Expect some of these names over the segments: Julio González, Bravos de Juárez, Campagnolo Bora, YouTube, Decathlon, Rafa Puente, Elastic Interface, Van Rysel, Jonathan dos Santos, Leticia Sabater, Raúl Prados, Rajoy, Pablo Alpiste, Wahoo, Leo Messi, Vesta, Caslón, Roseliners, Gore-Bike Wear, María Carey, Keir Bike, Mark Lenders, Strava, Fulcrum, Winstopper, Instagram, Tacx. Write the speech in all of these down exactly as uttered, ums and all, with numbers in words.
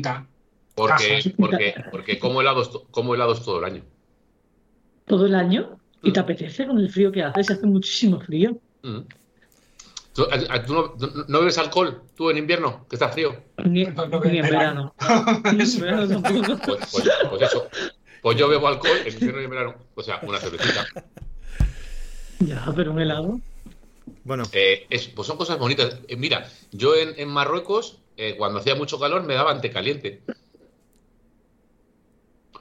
treinta. Porque, porque, porque como helados, como helados todo el año. ¿Todo el año? ¿Y te apetece con el frío que hace? Se hace muchísimo frío. Mm. ¿Tú, a, tú no, no bebes alcohol tú en invierno, que está frío? Ni, no, no, ni en verano. Ni en verano tampoco. Pues, pues, pues eso. Pues yo bebo alcohol en invierno y en verano. O sea, una cervecita. Ya, pero un helado. Bueno. Eh, es, pues son cosas bonitas. Eh, mira, yo en, en Marruecos, eh, cuando hacía mucho calor, me daban té caliente.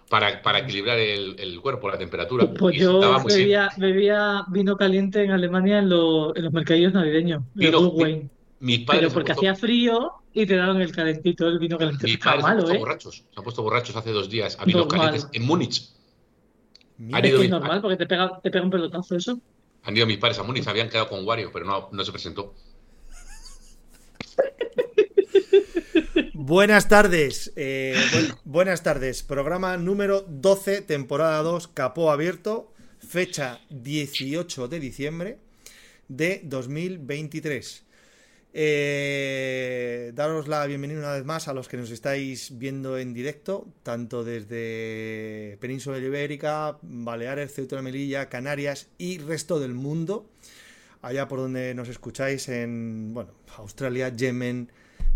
Para, para equilibrar el, el cuerpo, la temperatura. Pues y yo bebía, bebía vino caliente en Alemania en, lo, en los mercadillos navideños. Vino, mi, mis padres Pero porque puesto, hacía frío y te daban el calentito, el vino caliente. Mis padres malo, se, han ¿eh? borrachos, se han puesto borrachos hace dos días a vinos normal. calientes en Múnich. Han es, ido que es normal, porque te pega, te pega un pelotazo eso. Han ido mis padres a Múnich, habían quedado con Wario, pero no, no se presentó. Buenas tardes, eh, bueno, buenas tardes, programa número doce, temporada dos, Capoabierto, fecha dieciocho de diciembre de dos mil veintitrés. Eh, daros la bienvenida una vez más a los que nos estáis viendo en directo, tanto desde Península Ibérica, Baleares, Ceuta y Melilla, Canarias y resto del mundo, allá por donde nos escucháis en, bueno, Australia, Yemen,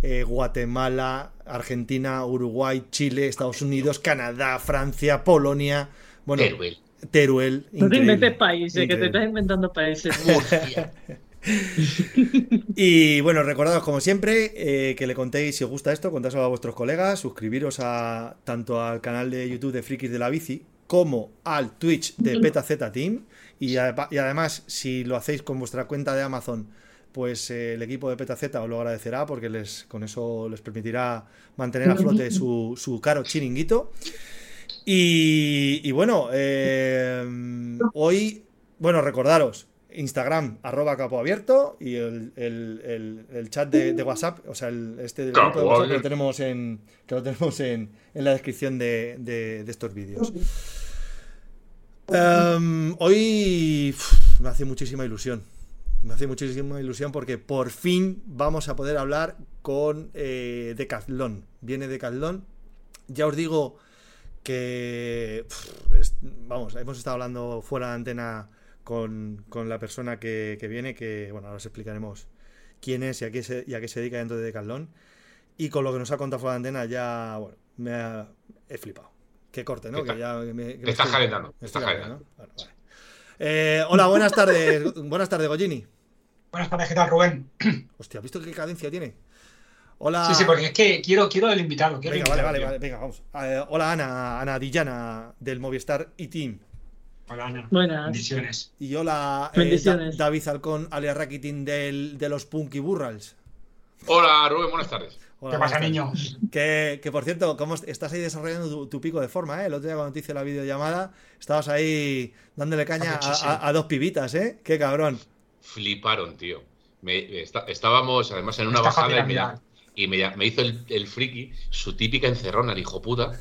Eh, Guatemala, Argentina, Uruguay, Chile, Estados Unidos, Canadá, Francia, Polonia, bueno, Teruel. Teruel, no te inventes países, increíble. Que te estás inventando países. Y bueno, recordados como siempre, eh, que le contéis, si os gusta esto, contáselo a vuestros colegas, suscribiros a tanto al canal de YouTube de Frikis de la Bici como al Twitch de Petazeta Team. Y, a, y además, si lo hacéis con vuestra cuenta de Amazon, pues eh, el equipo de Petazeta os lo agradecerá porque les, con eso les permitirá mantener a flote su, su caro chiringuito. Y, y bueno, eh, hoy, bueno, recordaros, Instagram, arroba capoabierto, y el, el, el, el chat de, de WhatsApp, o sea, el, este grupo de WhatsApp que lo tenemos en, que lo tenemos en, en la descripción de, de, de estos vídeos. Um, hoy pff, me hace muchísima ilusión. Me hace muchísima ilusión porque por fin vamos a poder hablar con eh, Decathlon. Viene Decathlon. Ya os digo que, pff, es, vamos, hemos estado hablando fuera de antena con, con la persona que, que viene, que bueno, ahora os explicaremos quién es y a qué se, y a qué se dedica dentro de Decathlon. Y con lo que nos ha contado fuera de antena ya, bueno, me ha, he flipado. Qué corte, ¿no? Está, que ya me, que me está calentando. Está calentando. ¿No? Bueno, vale. Eh, hola, buenas tardes. Buenas tardes, Gollini. Buenas tardes, ¿qué tal, Rubén? Hostia, ¿has visto qué cadencia tiene? Hola. Sí, sí, porque es que quiero, quiero el invitado. Quiero venga, el invitado, vale, vale, vale, venga, vamos. Eh, hola, Ana, Ana Dillana, del Movistar y Team. Hola, Ana. Buenas. Bendiciones. Y hola, eh, Bendiciones. Da- David Alcón, alias Rakitin, del, de los Punky Burrals. Hola, Rubén, buenas tardes. Hola, ¿qué pasa, niño? Que, que, por cierto, ¿cómo estás ahí desarrollando tu, tu pico de forma, ¿eh? El otro día cuando te hice la videollamada, estabas ahí dándole caña a, a, a dos pibitas, ¿eh? ¡Qué cabrón! Fliparon, tío. Me, está, estábamos, además, en una está bajada y, me, y me, me hizo el, el friki su típica encerrona, el hijo puta,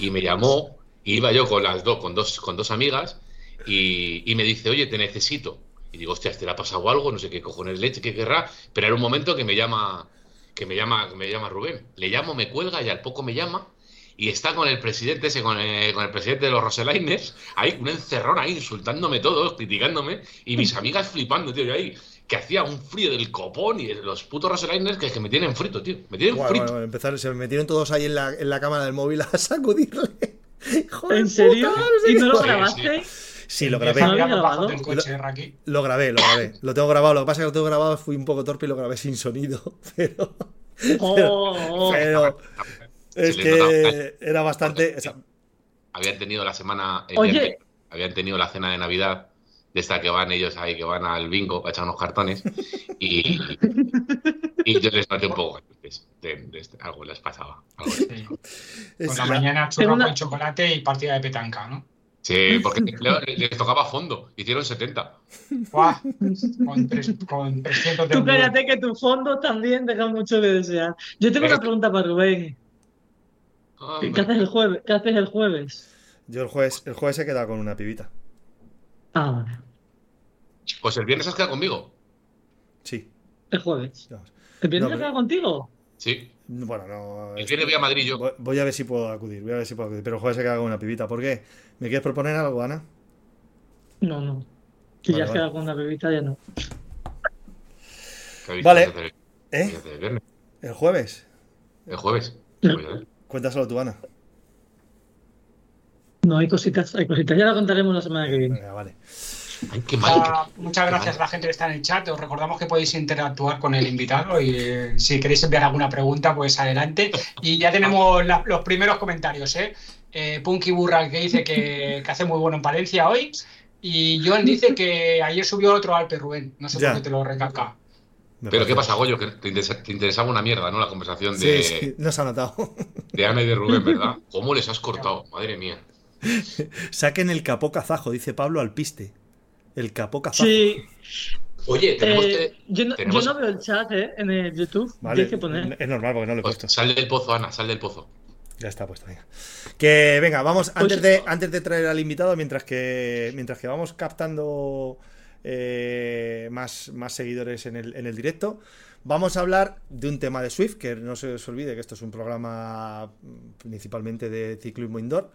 y me llamó, y iba yo con las dos, con dos, con dos amigas, y, y me dice, oye, te necesito. Y digo, hostia, ¿te le ha pasado algo? No sé qué cojones leche, qué querrá. Pero era un momento que me llama... que me llama que me llama Rubén, le llamo, me cuelga y al poco me llama y está con el presidente ese, con el, con el presidente de los Roselainers, ahí, un encerrón ahí, insultándome todos, criticándome, y mis amigas flipando, tío, yo ahí, que hacía un frío del copón y los putos Roselainers que es que me tienen frito, tío, me tienen bueno, frito. Bueno, bueno, empezaron, se me metieron todos ahí en la, en la cámara del móvil a sacudirle. Joder, ¿en serio? Puta, no sé ¿y no lo grabaste? Sí, lo grabé. Del coche, lo, lo grabé, lo grabé. Lo tengo grabado. Lo que pasa es que lo tengo grabado, fui un poco torpe y lo grabé sin sonido. Pero. Oh, pero. pero es que era bastante. O sea, habían tenido la semana. El oye. Viernes, habían tenido la cena de Navidad, de esta que van ellos ahí, que van al bingo a echar unos cartones. Y, y yo les noté un poco. De, de, de, algo les pasaba. Algo les pasaba. Sí. Con la mañana churro con chocolate y partida de petanca, ¿no? Sí, porque les tocaba fondo, hicieron setenta. ¡Guau! Con, tres, con trescientos de euros. Tú cállate que tu fondo también deja mucho de desear. Yo tengo una pregunta para Rubén. Ah, ¿Qué haces el jueves? ¿Qué haces el jueves? Yo el jueves, el jueves he quedado con una pibita. Ah, vale. Pues el viernes has quedado conmigo. Sí. El jueves. ¿El viernes no, has quedado pero... contigo? Sí. Bueno, no. El viernes voy a Madrid yo. Voy, voy a ver si puedo acudir, voy a ver si puedo acudir. Pero joder, se queda con una pibita. ¿Por qué? ¿Me quieres proponer algo, Ana? No, no. Si vale, ya has vale. quedado con una pibita, ya no. Vale. Desde, ¿Eh? Desde el viernes. ¿El jueves? El jueves. No. Cuéntaselo tú, Ana. No, hay cositas, hay cositas. Ya la contaremos la semana que viene. Vale. vale. Ay, qué mal, ah, qué, muchas qué gracias mal. A la gente que está en el chat. Os recordamos que podéis interactuar con el invitado y eh, si queréis enviar alguna pregunta, pues adelante. Y ya tenemos la, los primeros comentarios. ¿eh? Eh, Punky Burral, que dice que, que hace muy bueno en Palencia hoy. Y John dice que ayer subió otro Alpe Rubén. No sé ya. por qué te lo recalca. Me Pero parece. ¿Qué pasa, Goyo? Que te, interesa, te interesaba una mierda, ¿no? La conversación de... Sí, sí, no se ha notado. De Ana y de Rubén, ¿verdad? ¿Cómo les has cortado? Madre mía. Saquen el capó kazajo, dice Pablo Alpiste. El capó kazajo. Sí. Oye, tenemos... Eh, te, yo, no, tenemos... yo no veo el chat, ¿eh? En el YouTube. Vale, que poner. Es normal porque no lo he pues puesto. Sal del pozo, Ana, sal del pozo. Ya está puesto, venga. Que venga, vamos, pues... antes, de, antes de traer al invitado, mientras que, mientras que vamos captando... Eh, más, más seguidores en el, en el directo. Vamos a hablar de un tema de Zwift, que no se os olvide que esto es un programa principalmente de ciclismo indoor.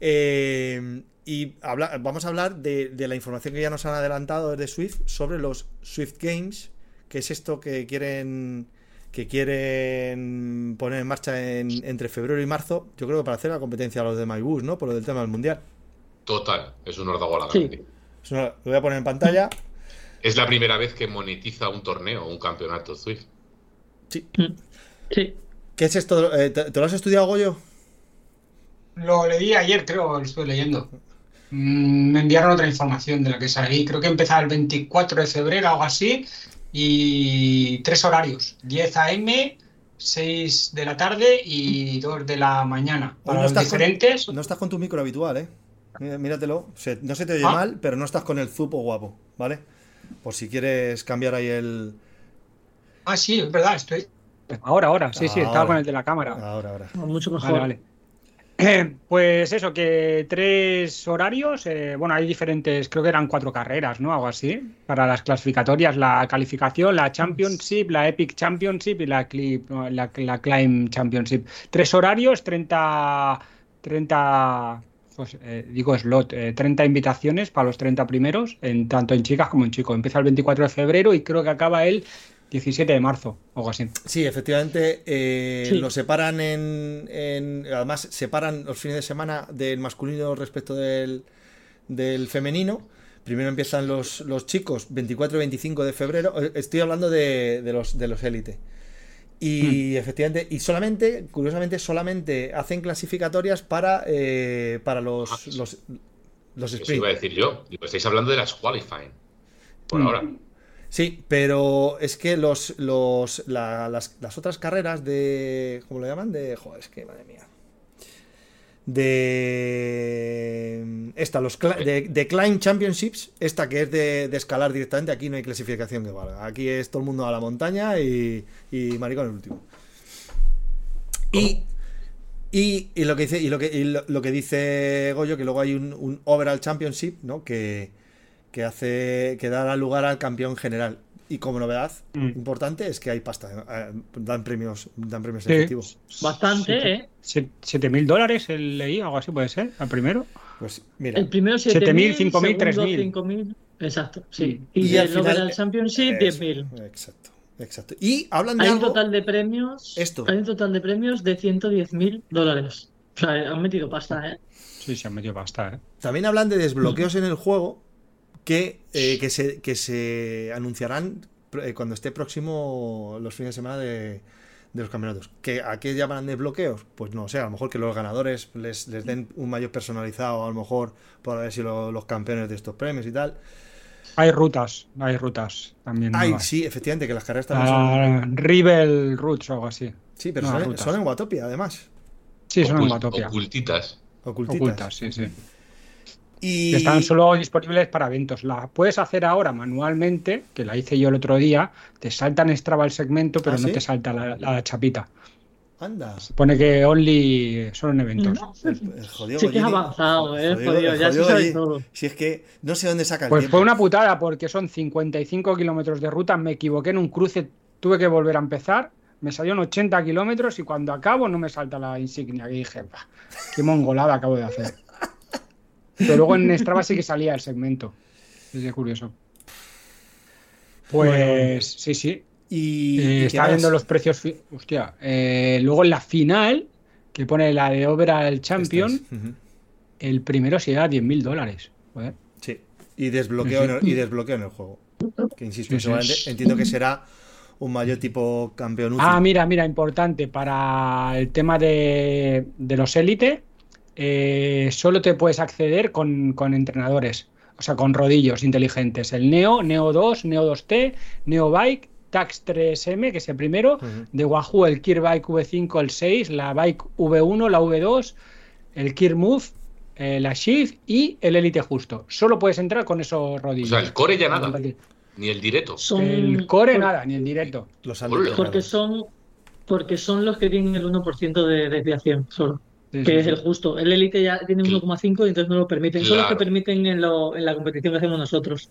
Eh, y habla, vamos a hablar de, de la información que ya nos han adelantado desde Zwift sobre los Zwift Games, que es esto que quieren, que quieren poner en marcha en, entre febrero y marzo, yo creo que para hacer la competencia a los de MyBus, ¿no? Por lo del tema del mundial. Total, es un ordagola grande. Sí. Lo voy a poner en pantalla. Es la primera vez que monetiza un torneo, un campeonato Zwift. Sí. Sí. ¿Qué es esto? ¿Te lo has estudiado, Goyo? Lo leí ayer, creo, lo estuve leyendo. Me enviaron otra información de la que salí. Creo que empezaba el veinticuatro de febrero, algo así. Y tres horarios: diez a eme, seis de la tarde y dos de la mañana. Para los diferentes. No estás con tu micro habitual, ¿eh? Míratelo, no se te oye ¿Ah? mal, pero no estás con el zupo guapo, ¿vale? Por si quieres cambiar ahí el... Ah, sí, es verdad, estoy... Ahora, ahora, sí, ahora. sí, estaba con el de la cámara. Ahora, ahora. No, mucho mejor. Vale, vale. Eh, pues eso, que tres horarios, eh, bueno, hay diferentes, creo que eran cuatro carreras, ¿no? Algo así, para las clasificatorias, la calificación, la Championship, la Epic Championship y la, clip, la, la Climb Championship. Tres horarios, treinta... treinta... Eh, digo slot, eh, treinta invitaciones para los treinta primeros, en tanto en chicas como en chicos. Empieza el veinticuatro de febrero y creo que acaba el diecisiete de marzo o algo así. Sí, efectivamente, eh, sí. Lo separan en, en... Además, separan los fines de semana del masculino respecto del, del femenino. Primero empiezan los, los chicos, veinticuatro y veinticinco de febrero. Estoy hablando de, de los de los élite. Y mm. efectivamente, y solamente, curiosamente, solamente hacen clasificatorias para eh, para los, ah, sí. los, los sprint. Eso iba a decir yo. Digo, estáis hablando de las qualifying, por mm. ahora. Sí, pero es que los los la, las, las otras carreras de... ¿Cómo lo llaman? De... Joder, es que madre mía. De... Esta, los cl- de, de Climb Championships, esta que es de, de escalar directamente, aquí no hay clasificación que valga. Aquí es todo el mundo a la montaña y, y maricón el último. Y, y, y lo que dice, y lo que, y lo, lo que dice Goyo, que luego hay un, un Overall Championship, ¿no? Que, que hace. Que da lugar al campeón general. Y como novedad mm. importante es que hay pasta, dan premios, dan premios sí. efectivos. Bastante, ¿eh? siete mil dólares leí, algo así puede ser, al primero. Pues mira. El primero siete mil, cinco mil, tres mil. Exacto, sí. Y, y, y el final, del Championship, diez mil. Exacto, exacto. Y hablan de... Hay algo, un total de premios. Esto. Hay un total de premios de ciento diez mil dólares. O sea, han metido pasta, ¿eh? Sí, se han metido pasta, ¿eh? También hablan de desbloqueos mm. en el juego. Que, eh, que, se, que se anunciarán cuando esté próximo los fines de semana de, de los campeonatos. ¿Que, ¿A qué llaman desbloqueos? Pues no o sé, sea, a lo mejor que los ganadores les, les den un mayor personalizado, a lo mejor para ver si lo, los campeones de estos premios y tal. Hay rutas, hay rutas también. Hay, no sí, efectivamente, que las carreras también uh, son... Rival Routes o algo así. Sí, pero no, son, son en Watopia, además. Sí, son Ocult- en Watopia. Ocultitas. Ocultitas, Ocultas, sí, sí. Y... Están solo disponibles para eventos. La puedes hacer ahora manualmente, que la hice yo el otro día. Te salta en Strava el segmento, pero ¿Ah, no sí? te salta la, la chapita. Anda. Se pone que only solo en eventos. No. El, el jodido sí, Gollini, que es avanzado, el jodido, jodido, el jodido, ya se todo. Si es que no sé dónde saca el Pues tiempo. Fue una putada, porque son cincuenta y cinco kilómetros de ruta. Me equivoqué en un cruce, tuve que volver a empezar. me salieron ochenta kilómetros y cuando acabo no me salta la insignia. Que dije, bah, qué mongolada acabo de hacer. Pero luego en Strava sí que salía el segmento. Es curioso. Pues bueno, sí, sí. Y, eh, ¿y está viendo los precios. Fi- Hostia. Eh, luego en la final, que pone la de Overall Champion, es. uh-huh. el primero se da diez mil dólares. Joder. Sí. Y desbloqueo, sí. En el, y desbloqueo en el juego. Que insisto, sí, sí. Entiendo que será un mayor tipo campeón. Útil. Ah, mira, mira, importante. Para el tema de, de los élite, eh, solo te puedes acceder con, con entrenadores. O sea, con rodillos inteligentes. El Neo, Neo dos, Neo dos T, Neo Bike, Tacx tres M, que es el primero, uh-huh. de Wahoo, el Keir Bike V cinco, el seis, la Bike V uno, la V dos, el Keir Move, eh, la Shift y el Elite Justo. Solo puedes entrar con esos rodillos. O sea, el core ya nada, ni el directo. Son... El core por... nada, ni el directo. Los porque son porque son los que tienen el uno por ciento de desviación solo. Sí, que sí, es sí. el justo. El Elite ya tiene uno coma cinco y entonces no lo permiten. Claro. Son los que permiten en, lo, en la competición que hacemos nosotros.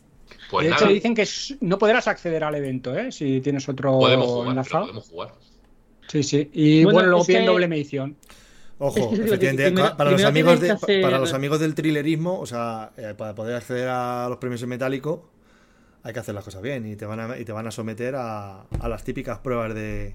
Pues de nada. Hecho, dicen que no podrás acceder al evento, ¿eh? Si tienes otro podemos jugar, enlazado. Podemos jugar. Sí, sí. Y bueno, bueno luego piden que... doble medición. Ojo, es que efectivamente, primero, para, los amigos de, hacer... para los amigos del trilerismo, o sea, eh, para poder acceder a los premios en metálico, hay que hacer las cosas bien y te van a, y te van a someter a, a las típicas pruebas de...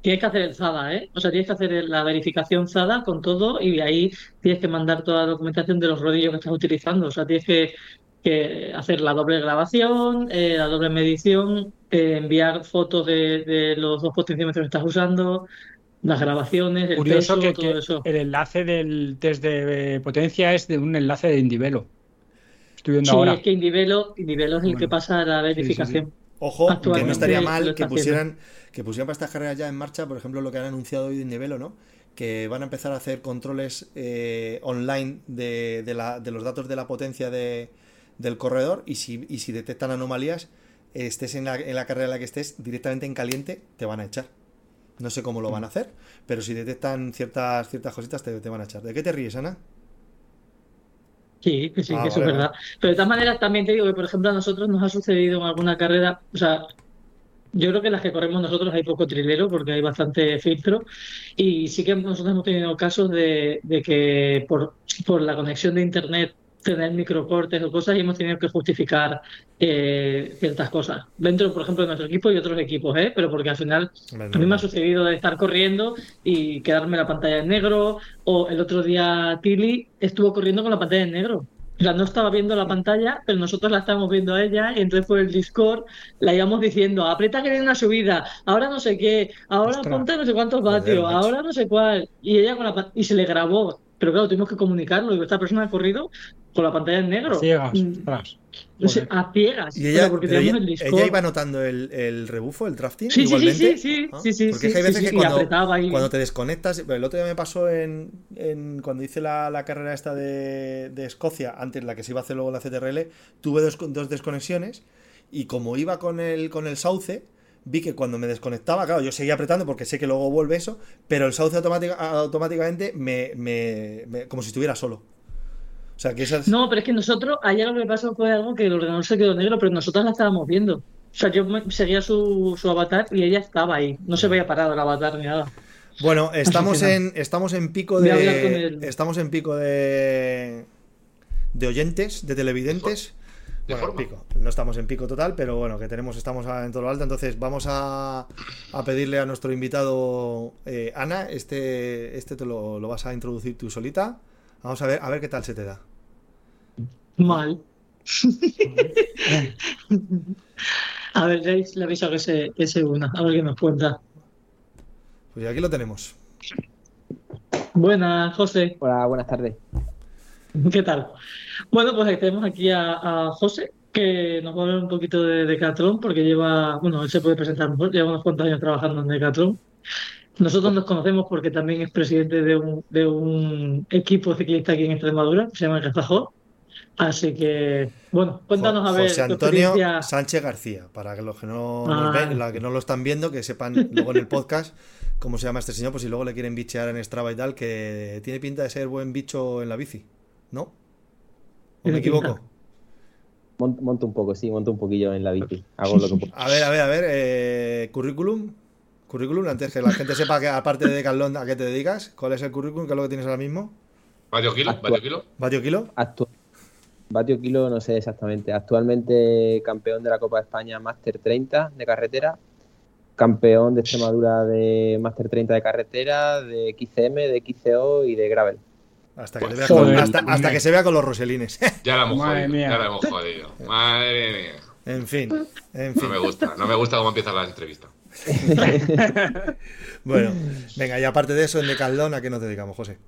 Tienes que hacer el Z A D A, ¿eh? O sea, tienes que hacer la verificación Z A D A con todo y ahí tienes que mandar toda la documentación de los rodillos que estás utilizando. O sea, tienes que, que hacer la doble grabación, eh, la doble medición, eh, enviar fotos de, de los dos potenciómetros que estás usando, las grabaciones, el Curioso peso, que, todo que eso. El enlace del test de potencia es de un enlace de Inevelo. Estoy viendo sí, ahora. Sí, es que Inevelo, Inevelo es el bueno, que pasa la verificación. Sí, sí, sí. Ojo, que no estaría mal que pusieran que pusieran para estas carreras ya en marcha, por ejemplo, lo que han anunciado hoy de Inevelo, ¿no? Que van a empezar a hacer controles eh, online de, de, la, de los datos de la potencia de, del corredor y si, y si detectan anomalías, estés en la, en la carrera en la que estés, directamente en caliente, te van a echar. No sé cómo lo van a hacer, pero si detectan ciertas ciertas cositas, te, te van a echar. ¿De qué te ríes, Ana? Sí, sí, ah, que eso vale, es verdad. Vale. Pero de todas maneras también te digo que, por ejemplo, a nosotros nos ha sucedido en alguna carrera, o sea, yo creo que en las que corremos nosotros hay poco trilero porque hay bastante filtro y sí que nosotros hemos tenido casos de, de que por, por la conexión de internet tener microcortes o cosas y hemos tenido que justificar eh, ciertas cosas dentro, por ejemplo, de nuestro equipo y otros equipos, ¿eh? Pero porque al final vale, a mí me ha sucedido de estar corriendo y quedarme la pantalla en negro, o el otro día Tilly estuvo corriendo con la pantalla en negro, o sea, no estaba viendo la pantalla, pero nosotros la estábamos viendo a ella y entonces por el Discord la íbamos diciendo, aprieta que viene una subida, ahora no sé qué, ahora Ostras. ponte no sé cuántos vatios, Joder, ahora no sé cuál, y ella con la y se le grabó. Pero claro, tuvimos que comunicarlo. Digo, esta persona ha corrido con la pantalla en negro. A ciegas. Mm. O sea, a ciegas. ¿Y ella, porque ella, el ella iba notando el, el rebufo, el drafting? Sí, igualmente. Sí, sí, sí. ¿Ah? sí, sí porque sí, hay veces sí, que cuando, y... cuando te desconectas... El otro día me pasó en, en cuando hice la, la carrera esta de, de Escocia, antes la que se iba a hacer luego la C T R L, tuve dos, dos desconexiones y como iba con el, con el sauce... Vi que cuando me desconectaba, claro, yo seguía apretando porque sé que luego vuelve eso, pero el sauce automática, automáticamente me, me, me como si estuviera solo. O sea, que esas... No, pero es que nosotros, ayer lo que pasó fue algo que el ordenador se quedó negro, pero nosotros la estábamos viendo. O sea, yo seguía su, su avatar y ella estaba ahí. No se veía parado el avatar ni nada. Bueno, estamos en, estamos en pico de. El... Estamos en pico de. de oyentes, de televidentes. Bueno, pico. No estamos en pico total, pero bueno, que tenemos, estamos en todo lo alto. Entonces vamos a, a pedirle a nuestro invitado eh, Ana, este, este te lo, lo vas a introducir tú solita. Vamos a ver, a ver qué tal se te da. Mal. A ver, Reis, le aviso que se, que se una, a ver qué nos cuenta. Pues aquí lo tenemos. Buenas, José. Hola, buenas tardes. ¿Qué tal? Bueno, pues tenemos aquí a, a José, que nos va a hablar un poquito de Decathlon, porque lleva, bueno, él se puede presentar mejor, lleva unos cuantos años trabajando en Decathlon. Nosotros nos conocemos porque también es presidente de un, de un equipo ciclista aquí en Extremadura, que se llama El Gafajor. Así que, bueno, cuéntanos a ver. José Antonio experiencia... Sánchez García, para que los que no ah. nos ven, los que no lo están viendo, que sepan luego en el podcast cómo se llama este señor, pues si luego le quieren bichear en Strava y tal, que tiene pinta de ser buen bicho en la bici. ¿No? ¿O me equivoco? Monto, monto un poco, sí, monto un poquillo en la bici. Hago lo que puedo. A ver, a ver, a ver. Eh, ¿Currículum? Currículum, antes que la gente sepa que aparte de Decathlon, ¿a qué te dedicas? ¿Cuál es el currículum? ¿Qué es lo que tienes ahora mismo? ¿Vatio kilo? Actual. ¿Vatio kilo? ¿Vatio kilo? Actual. Vatio kilo no sé exactamente. Actualmente campeón de la Copa de España Master treinta de carretera, campeón de Extremadura de Master treinta de carretera, de X C M, de X C O y de gravel. Hasta que, pues vea con, hasta, hasta que se vea con los roselines. Ya la hemos Madre jodido, mía. ya la hemos jodido. Madre mía. En fin, en fin. No me gusta, no me gusta cómo empiezan las entrevistas. Bueno, venga, y aparte de eso, en Decathlon, ¿a qué nos dedicamos, José?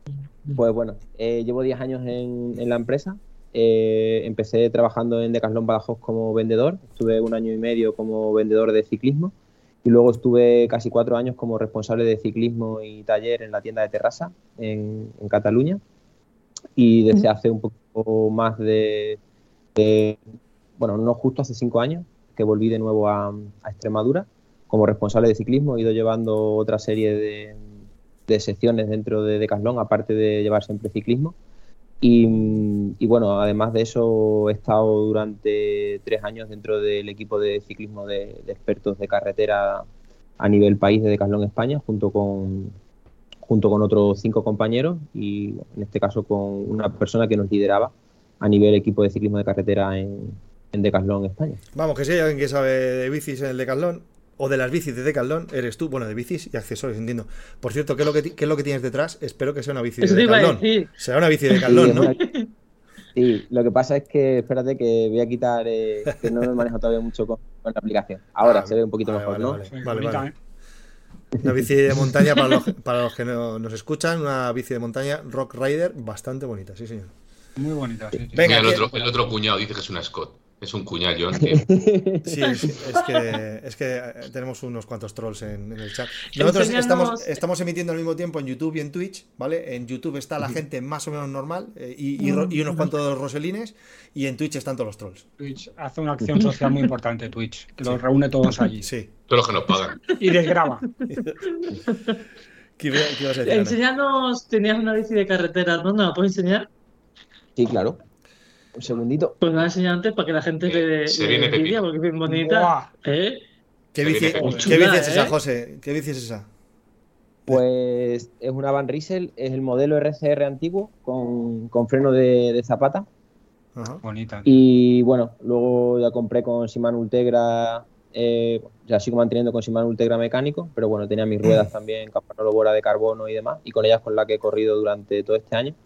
Pues bueno, eh, llevo diez años en, en la empresa. Eh, empecé trabajando en Decathlon Badajoz como vendedor. Estuve un año y medio como vendedor de ciclismo. Y luego estuve casi cuatro años como responsable de ciclismo y taller en la tienda de Terrassa, en, en Cataluña. Y desde hace un poco más de, de, bueno, no justo hace cinco años, que volví de nuevo a, a Extremadura como responsable de ciclismo. He ido llevando otra serie de, de secciones dentro de Decathlon, aparte de llevar siempre ciclismo. Y, y bueno, además de eso, he estado durante tres años dentro del equipo de ciclismo de, de expertos de carretera a nivel país de Decathlon España, junto con, junto con otros cinco compañeros y en este caso con una persona que nos lideraba a nivel equipo de ciclismo de carretera en, en Decathlon España. Vamos, que si hay alguien que sabe de bicis en el Decathlon o de las bicis de Decathlon, eres tú, bueno, de bicis y accesorios, entiendo. Por cierto, ¿qué es lo que, t- qué es lo que tienes detrás? Espero que sea una bici de Decathlon. Será una bici de Decathlon, sí, ¿no? Una... Sí, lo que pasa es que, espérate, que voy a quitar, eh, que no me manejo todavía mucho con, con la aplicación. Ahora ah, se ve un poquito vale, mejor, vale, ¿no? Vale, vale, bonita, vale. ¿Eh? Una bici de montaña, para los, para los que no, nos escuchan, una bici de montaña Rockrider bastante bonita, sí, señor. Muy bonita, sí. sí. Venga, el, otro, el otro cuñado dice que es una Scott. Es un cuñal, John. Que... Sí, es, es, que, es que tenemos unos cuantos trolls en, en el chat. Nosotros estamos, estamos emitiendo al mismo tiempo en YouTube y en Twitch, ¿vale? En YouTube está la gente más o menos normal eh, y, y, y unos cuantos roselines, y en Twitch están todos los trolls. Twitch hace una acción social muy importante, Twitch, que sí. los reúne todos allí. Sí. Todos los que nos pagan. Y desgrava. ¿Qué, qué vas a decir, Enséñanos, tenías una bici de carretera, ¿no? ¿No la puedes enseñar? Sí, claro. Un segundito. Pues nada, enseñar antes para que la gente eh, se viene envidia, porque es bien bonita. ¿Eh? ¿Qué bici, oh, chula, ¿qué bici es eh? esa, José? ¿Qué bici es esa? Pues es una Van Rysel, es el modelo R C R antiguo con, con freno de, de zapata. Ajá. Bonita. Y bueno, luego la compré con Shimano Ultegra, eh, ya sigo manteniendo con Shimano Ultegra mecánico, pero bueno, tenía mis ruedas mm. también, Campagnolo Bora de carbono y demás, y con ellas con la que he corrido durante todo este año.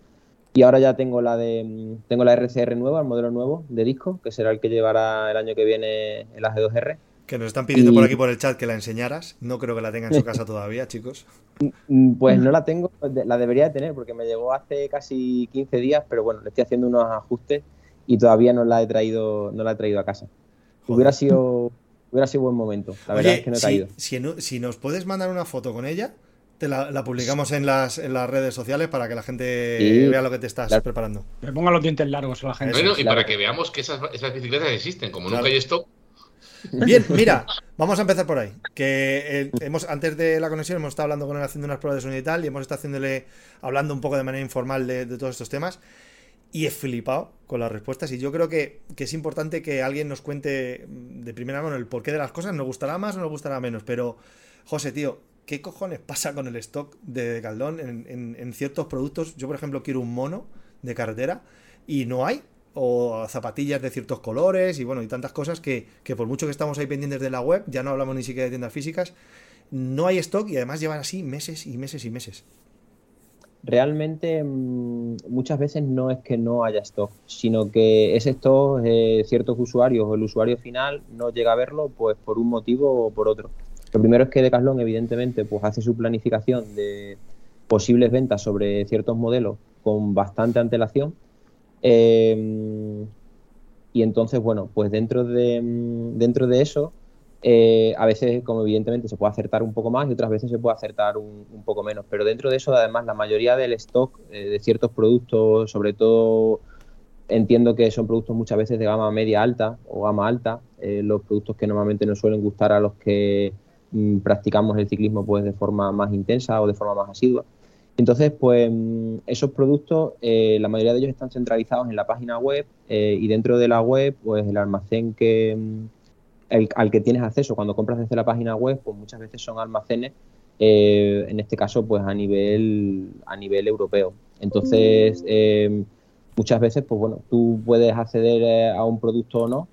Y ahora ya tengo la de tengo la R C R nueva, el modelo nuevo de disco, que será el que llevará el año que viene el A G dos R. Que nos están pidiendo y... por aquí por el chat que la enseñaras. No creo que la tenga en su casa todavía, chicos. Pues no la tengo, la debería de tener porque me llegó hace casi quince días, pero bueno, le estoy haciendo unos ajustes y todavía no la he traído, no la he traído a casa. Joder. Hubiera sido hubiera sido buen momento, la Oye, verdad es que no he si, caído. Si, no, si nos puedes mandar una foto con ella... Te la, la publicamos en las en las redes sociales para que la gente sí, vea lo que te estás claro. preparando. Me ponga los dientes largos a la gente. Bueno, y claro. para que veamos que esas, esas bicicletas existen, como claro. nunca hay stock. Bien, mira, vamos a empezar por ahí. Que el, hemos antes de la conexión hemos estado hablando con él, haciendo unas pruebas de sonido y tal, y hemos estado haciéndole, hablando un poco de manera informal de, de todos estos temas. Y he flipado con las respuestas. Y yo creo que, que es importante que alguien nos cuente de primera mano el porqué de las cosas. Nos gustará más o nos gustará menos. Pero, José, tío, ¿qué cojones pasa con el stock de Decathlon en, en, en ciertos productos? Yo, por ejemplo, quiero un mono de carretera y no hay, o zapatillas de ciertos colores y bueno, y tantas cosas que, que por mucho que estamos ahí pendientes de la web, ya no hablamos ni siquiera de tiendas físicas, no hay stock y además llevan así meses y meses y meses. Realmente muchas veces no es que no haya stock, sino que ese stock, eh, ciertos usuarios o el usuario final no llega a verlo pues por un motivo o por otro. Lo primero es que Decathlon, evidentemente, pues hace su planificación de posibles ventas sobre ciertos modelos con bastante antelación. Eh, y entonces, bueno, pues dentro de, dentro de eso, eh, a veces, como evidentemente, se puede acertar un poco más y otras veces se puede acertar un, un poco menos. Pero dentro de eso, además, la mayoría del stock eh, de ciertos productos, sobre todo... Entiendo que son productos muchas veces de gama media alta o gama alta, eh, los productos que normalmente nos suelen gustar a los que mm, practicamos el ciclismo pues de forma más intensa o de forma más asidua. Entonces, pues esos productos, eh, la mayoría de ellos están centralizados en la página web eh, y dentro de la web, pues el almacén que, el, al que tienes acceso cuando compras desde la página web, pues muchas veces son almacenes, eh, en este caso pues a nivel a nivel europeo. Entonces, eh, muchas veces pues bueno, tú puedes acceder a un producto o no,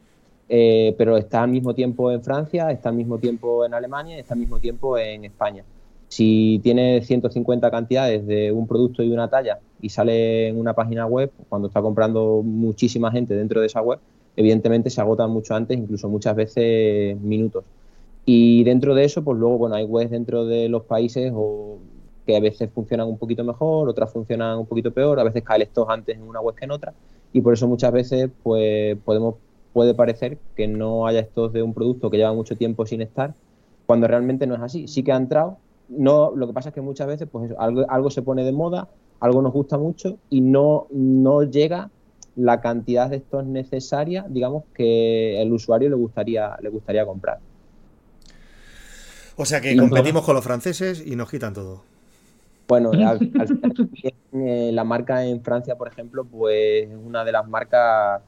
eh, pero está al mismo tiempo en Francia, está al mismo tiempo en Alemania, está al mismo tiempo en España. Si tienes ciento cincuenta cantidades de un producto y una talla y sale en una página web, cuando está comprando muchísima gente dentro de esa web, evidentemente se agotan mucho antes, incluso muchas veces minutos. Y dentro de eso, pues luego, bueno, hay webs dentro de los países o que a veces funcionan un poquito mejor, otras funcionan un poquito peor, a veces cae el stock antes en una web que en otra, y por eso muchas veces pues podemos puede parecer que no haya stock de un producto que lleva mucho tiempo sin estar, cuando realmente no es así. Sí que ha entrado. No, lo que pasa es que muchas veces pues eso, algo, algo se pone de moda, algo nos gusta mucho y no, no llega la cantidad de estos necesaria, digamos, que el usuario le gustaría, le gustaría comprar. O sea que competimos con los franceses y nos quitan todo. Bueno, al, al, la marca en Francia, por ejemplo, pues es una de las marcas,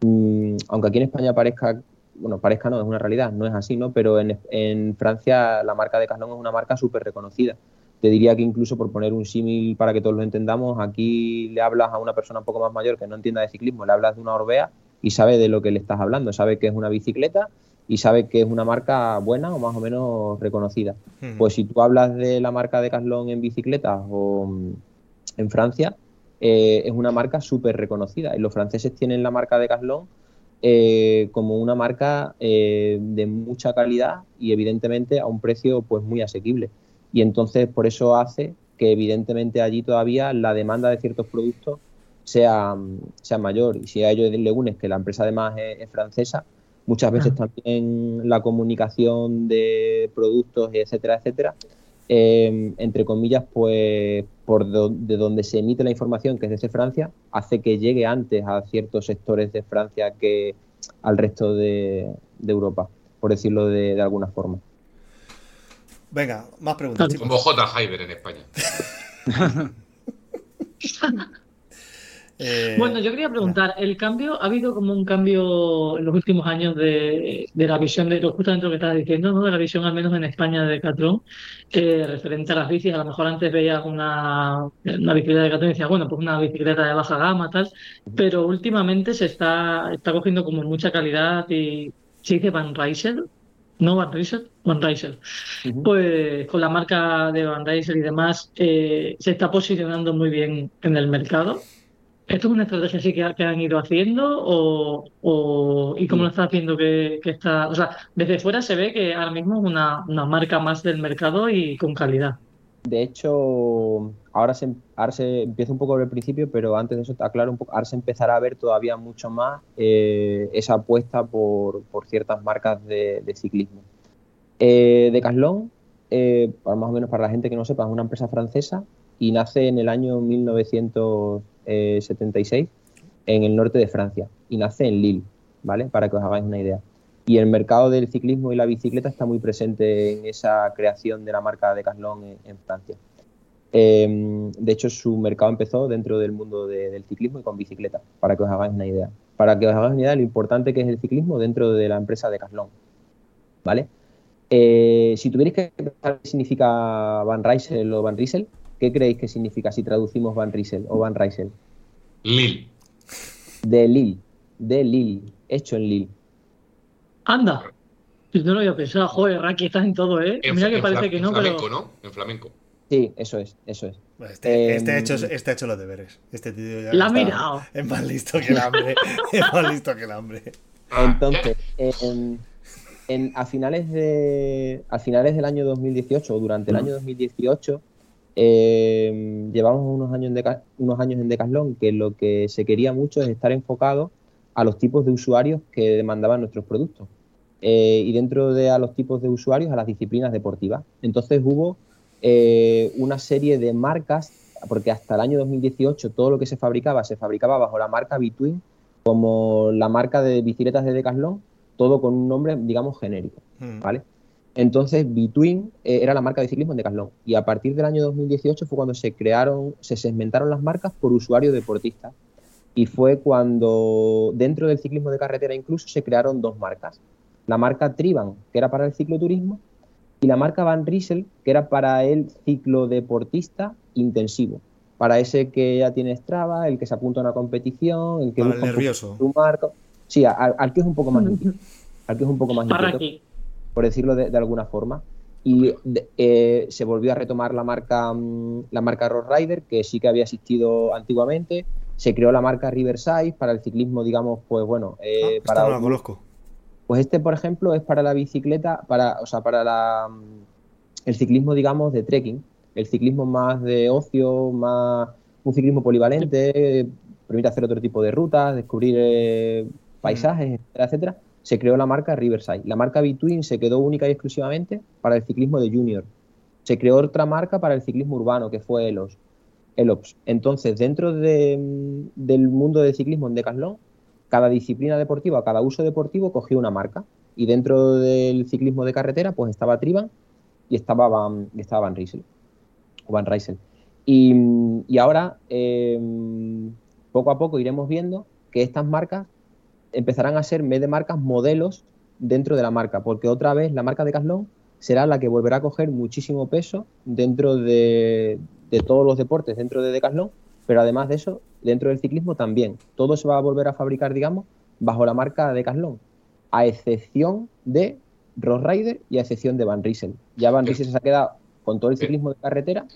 mmm, aunque aquí en España parezca, bueno, parezca no, es una realidad, no es así, ¿no? Pero en, en Francia la marca Decathlon es una marca súper reconocida. Te diría que incluso, por poner un símil para que todos lo entendamos, aquí le hablas a una persona un poco más mayor que no entienda de ciclismo, le hablas de una Orbea y sabe de lo que le estás hablando, sabe que es una bicicleta y sabe que es una marca buena o más o menos reconocida. Hmm. Pues si tú hablas de la marca Decathlon en bicicletas o en Francia, eh, es una marca súper reconocida. Y los franceses tienen la marca Decathlon Eh, como una marca eh, de mucha calidad y evidentemente a un precio pues muy asequible, y entonces por eso hace que evidentemente allí todavía la demanda de ciertos productos sea, sea mayor, y si a ellos le unes que la empresa además es, es francesa, muchas veces ah. también la comunicación de productos, etcétera, etcétera, eh, entre comillas, pues por do, de donde se emite la información, que es desde Francia, hace que llegue antes a ciertos sectores de Francia que al resto de, de Europa, por decirlo de, de alguna forma. Venga, más preguntas, chicos. Como J. Hyber en España. eh... Bueno, yo quería preguntar, ¿el cambio, ha habido como un cambio en los últimos años de, de la visión, de justamente lo que estabas diciendo, ¿no? De la visión, al menos en España, de Decathlon, eh, referente a las bicis? A lo mejor antes veías una, una bicicleta de Decathlon y decías, bueno, pues una bicicleta de baja gama, tal, pero últimamente se está, está cogiendo como mucha calidad y se dice Van Rysel, ¿no? Van Rysel, Van Rysel. Uh-huh. Pues con la marca de Van Rysel y demás, eh, se está posicionando muy bien en el mercado. ¿Esto es una estrategia así que, que han ido haciendo? O, o ¿Y cómo lo estás viendo que, que está...? O sea, desde fuera se ve que ahora mismo es una, una marca más del mercado y con calidad. De hecho, ahora se, ahora se empieza un poco por el principio, pero antes de eso te aclaro un poco. Ahora se empezará a ver todavía mucho más eh, esa apuesta por, por ciertas marcas de, de ciclismo. Eh, Decathlon, eh, más o menos para la gente que no sepa, es una empresa francesa y nace en el año mil novecientos setenta y seis en el norte de Francia y nace en Lille, ¿vale? Para que os hagáis una idea. Y el mercado del ciclismo y la bicicleta está muy presente en esa creación de la marca Decathlon en, en Francia. Eh, de hecho, su mercado empezó dentro del mundo de, del ciclismo y con bicicleta, para que os hagáis una idea. Para que os hagáis una idea de lo importante que es el ciclismo dentro de la empresa Decathlon, ¿vale? Eh, si tuvierais que pensar qué significa Van Rysel o Van Rysel, ¿qué creéis que significa si traducimos Van Rysel o Van Rysel? Lille. De Lille. De Lille. Hecho en Lille. Anda, yo no lo había pensado. Joder, Raki, estás en todo, ¿eh? Mira que parece que no, pero... En flamenco, ¿no? En flamenco. Sí, eso es, eso es. Este, este, eh... hecho, este ha hecho los deberes. Este tío ya... La ha mirado. Es más listo que el hambre. Es más listo que el hambre. Entonces, en, en, a, finales de, a finales del año dos mil dieciocho, o durante el año dos mil dieciocho, eh, llevamos unos años, en Deca, unos años en Decathlon que lo que se quería mucho es estar enfocado a los tipos de usuarios que demandaban nuestros productos, eh, y dentro de a los tipos de usuarios, a las disciplinas deportivas. Entonces hubo eh, una serie de marcas, porque hasta el año dos mil dieciocho todo lo que se fabricaba, se fabricaba bajo la marca B-Twin, como la marca de bicicletas de Decathlon, todo con un nombre, digamos, genérico, ¿vale? Entonces B-Twin eh, era la marca de ciclismo en Decathlon, y a partir del año dos mil dieciocho fue cuando se crearon, se segmentaron las marcas por usuario deportista. Y fue cuando dentro del ciclismo de carretera incluso se crearon dos marcas. la marca Triban, que era para el cicloturismo, y la marca Van Rysel, que era para el ciclodeportista intensivo, para ese que ya tiene Strava, el que se apunta a una competición, el que para el nervioso, su marca, sí, al, al que es un poco más inquieto, al que es un poco más inquieto, por decirlo de, de alguna forma. Y de, eh, se volvió a retomar la marca la marca Rockrider, que sí que había existido antiguamente. Se creó la marca Riverside para el ciclismo, digamos, pues bueno, eh, ah, para no la conozco. Pues este, por ejemplo, es para la bicicleta, para, o sea, para la el ciclismo, digamos, de trekking, el ciclismo más de ocio, más un ciclismo polivalente, eh, permite hacer otro tipo de rutas, descubrir eh, paisajes, mm. etcétera, etcétera. Se creó la marca Riverside. La marca B-Twin se quedó única y exclusivamente para el ciclismo de junior. Se creó otra marca para el ciclismo urbano, que fue Elops. Elops. Entonces, dentro de, del mundo del ciclismo en Decathlon, cada disciplina deportiva, cada uso deportivo cogió una marca. Y dentro del ciclismo de carretera, pues estaba Triban y estaba Van, estaba Van Rysel. Van Rysel. Y, y ahora, eh, poco a poco iremos viendo que estas marcas empezarán a ser, en vez de marcas, modelos dentro de la marca, porque otra vez la marca Decathlon será la que volverá a coger muchísimo peso dentro de, de todos los deportes dentro de Decathlon, pero además de eso, dentro del ciclismo también. Todo se va a volver a fabricar, digamos, bajo la marca Decathlon, a excepción de Rockrider y a excepción de Van Rysel. Ya Van Rysel se ha quedado con todo el ciclismo de carretera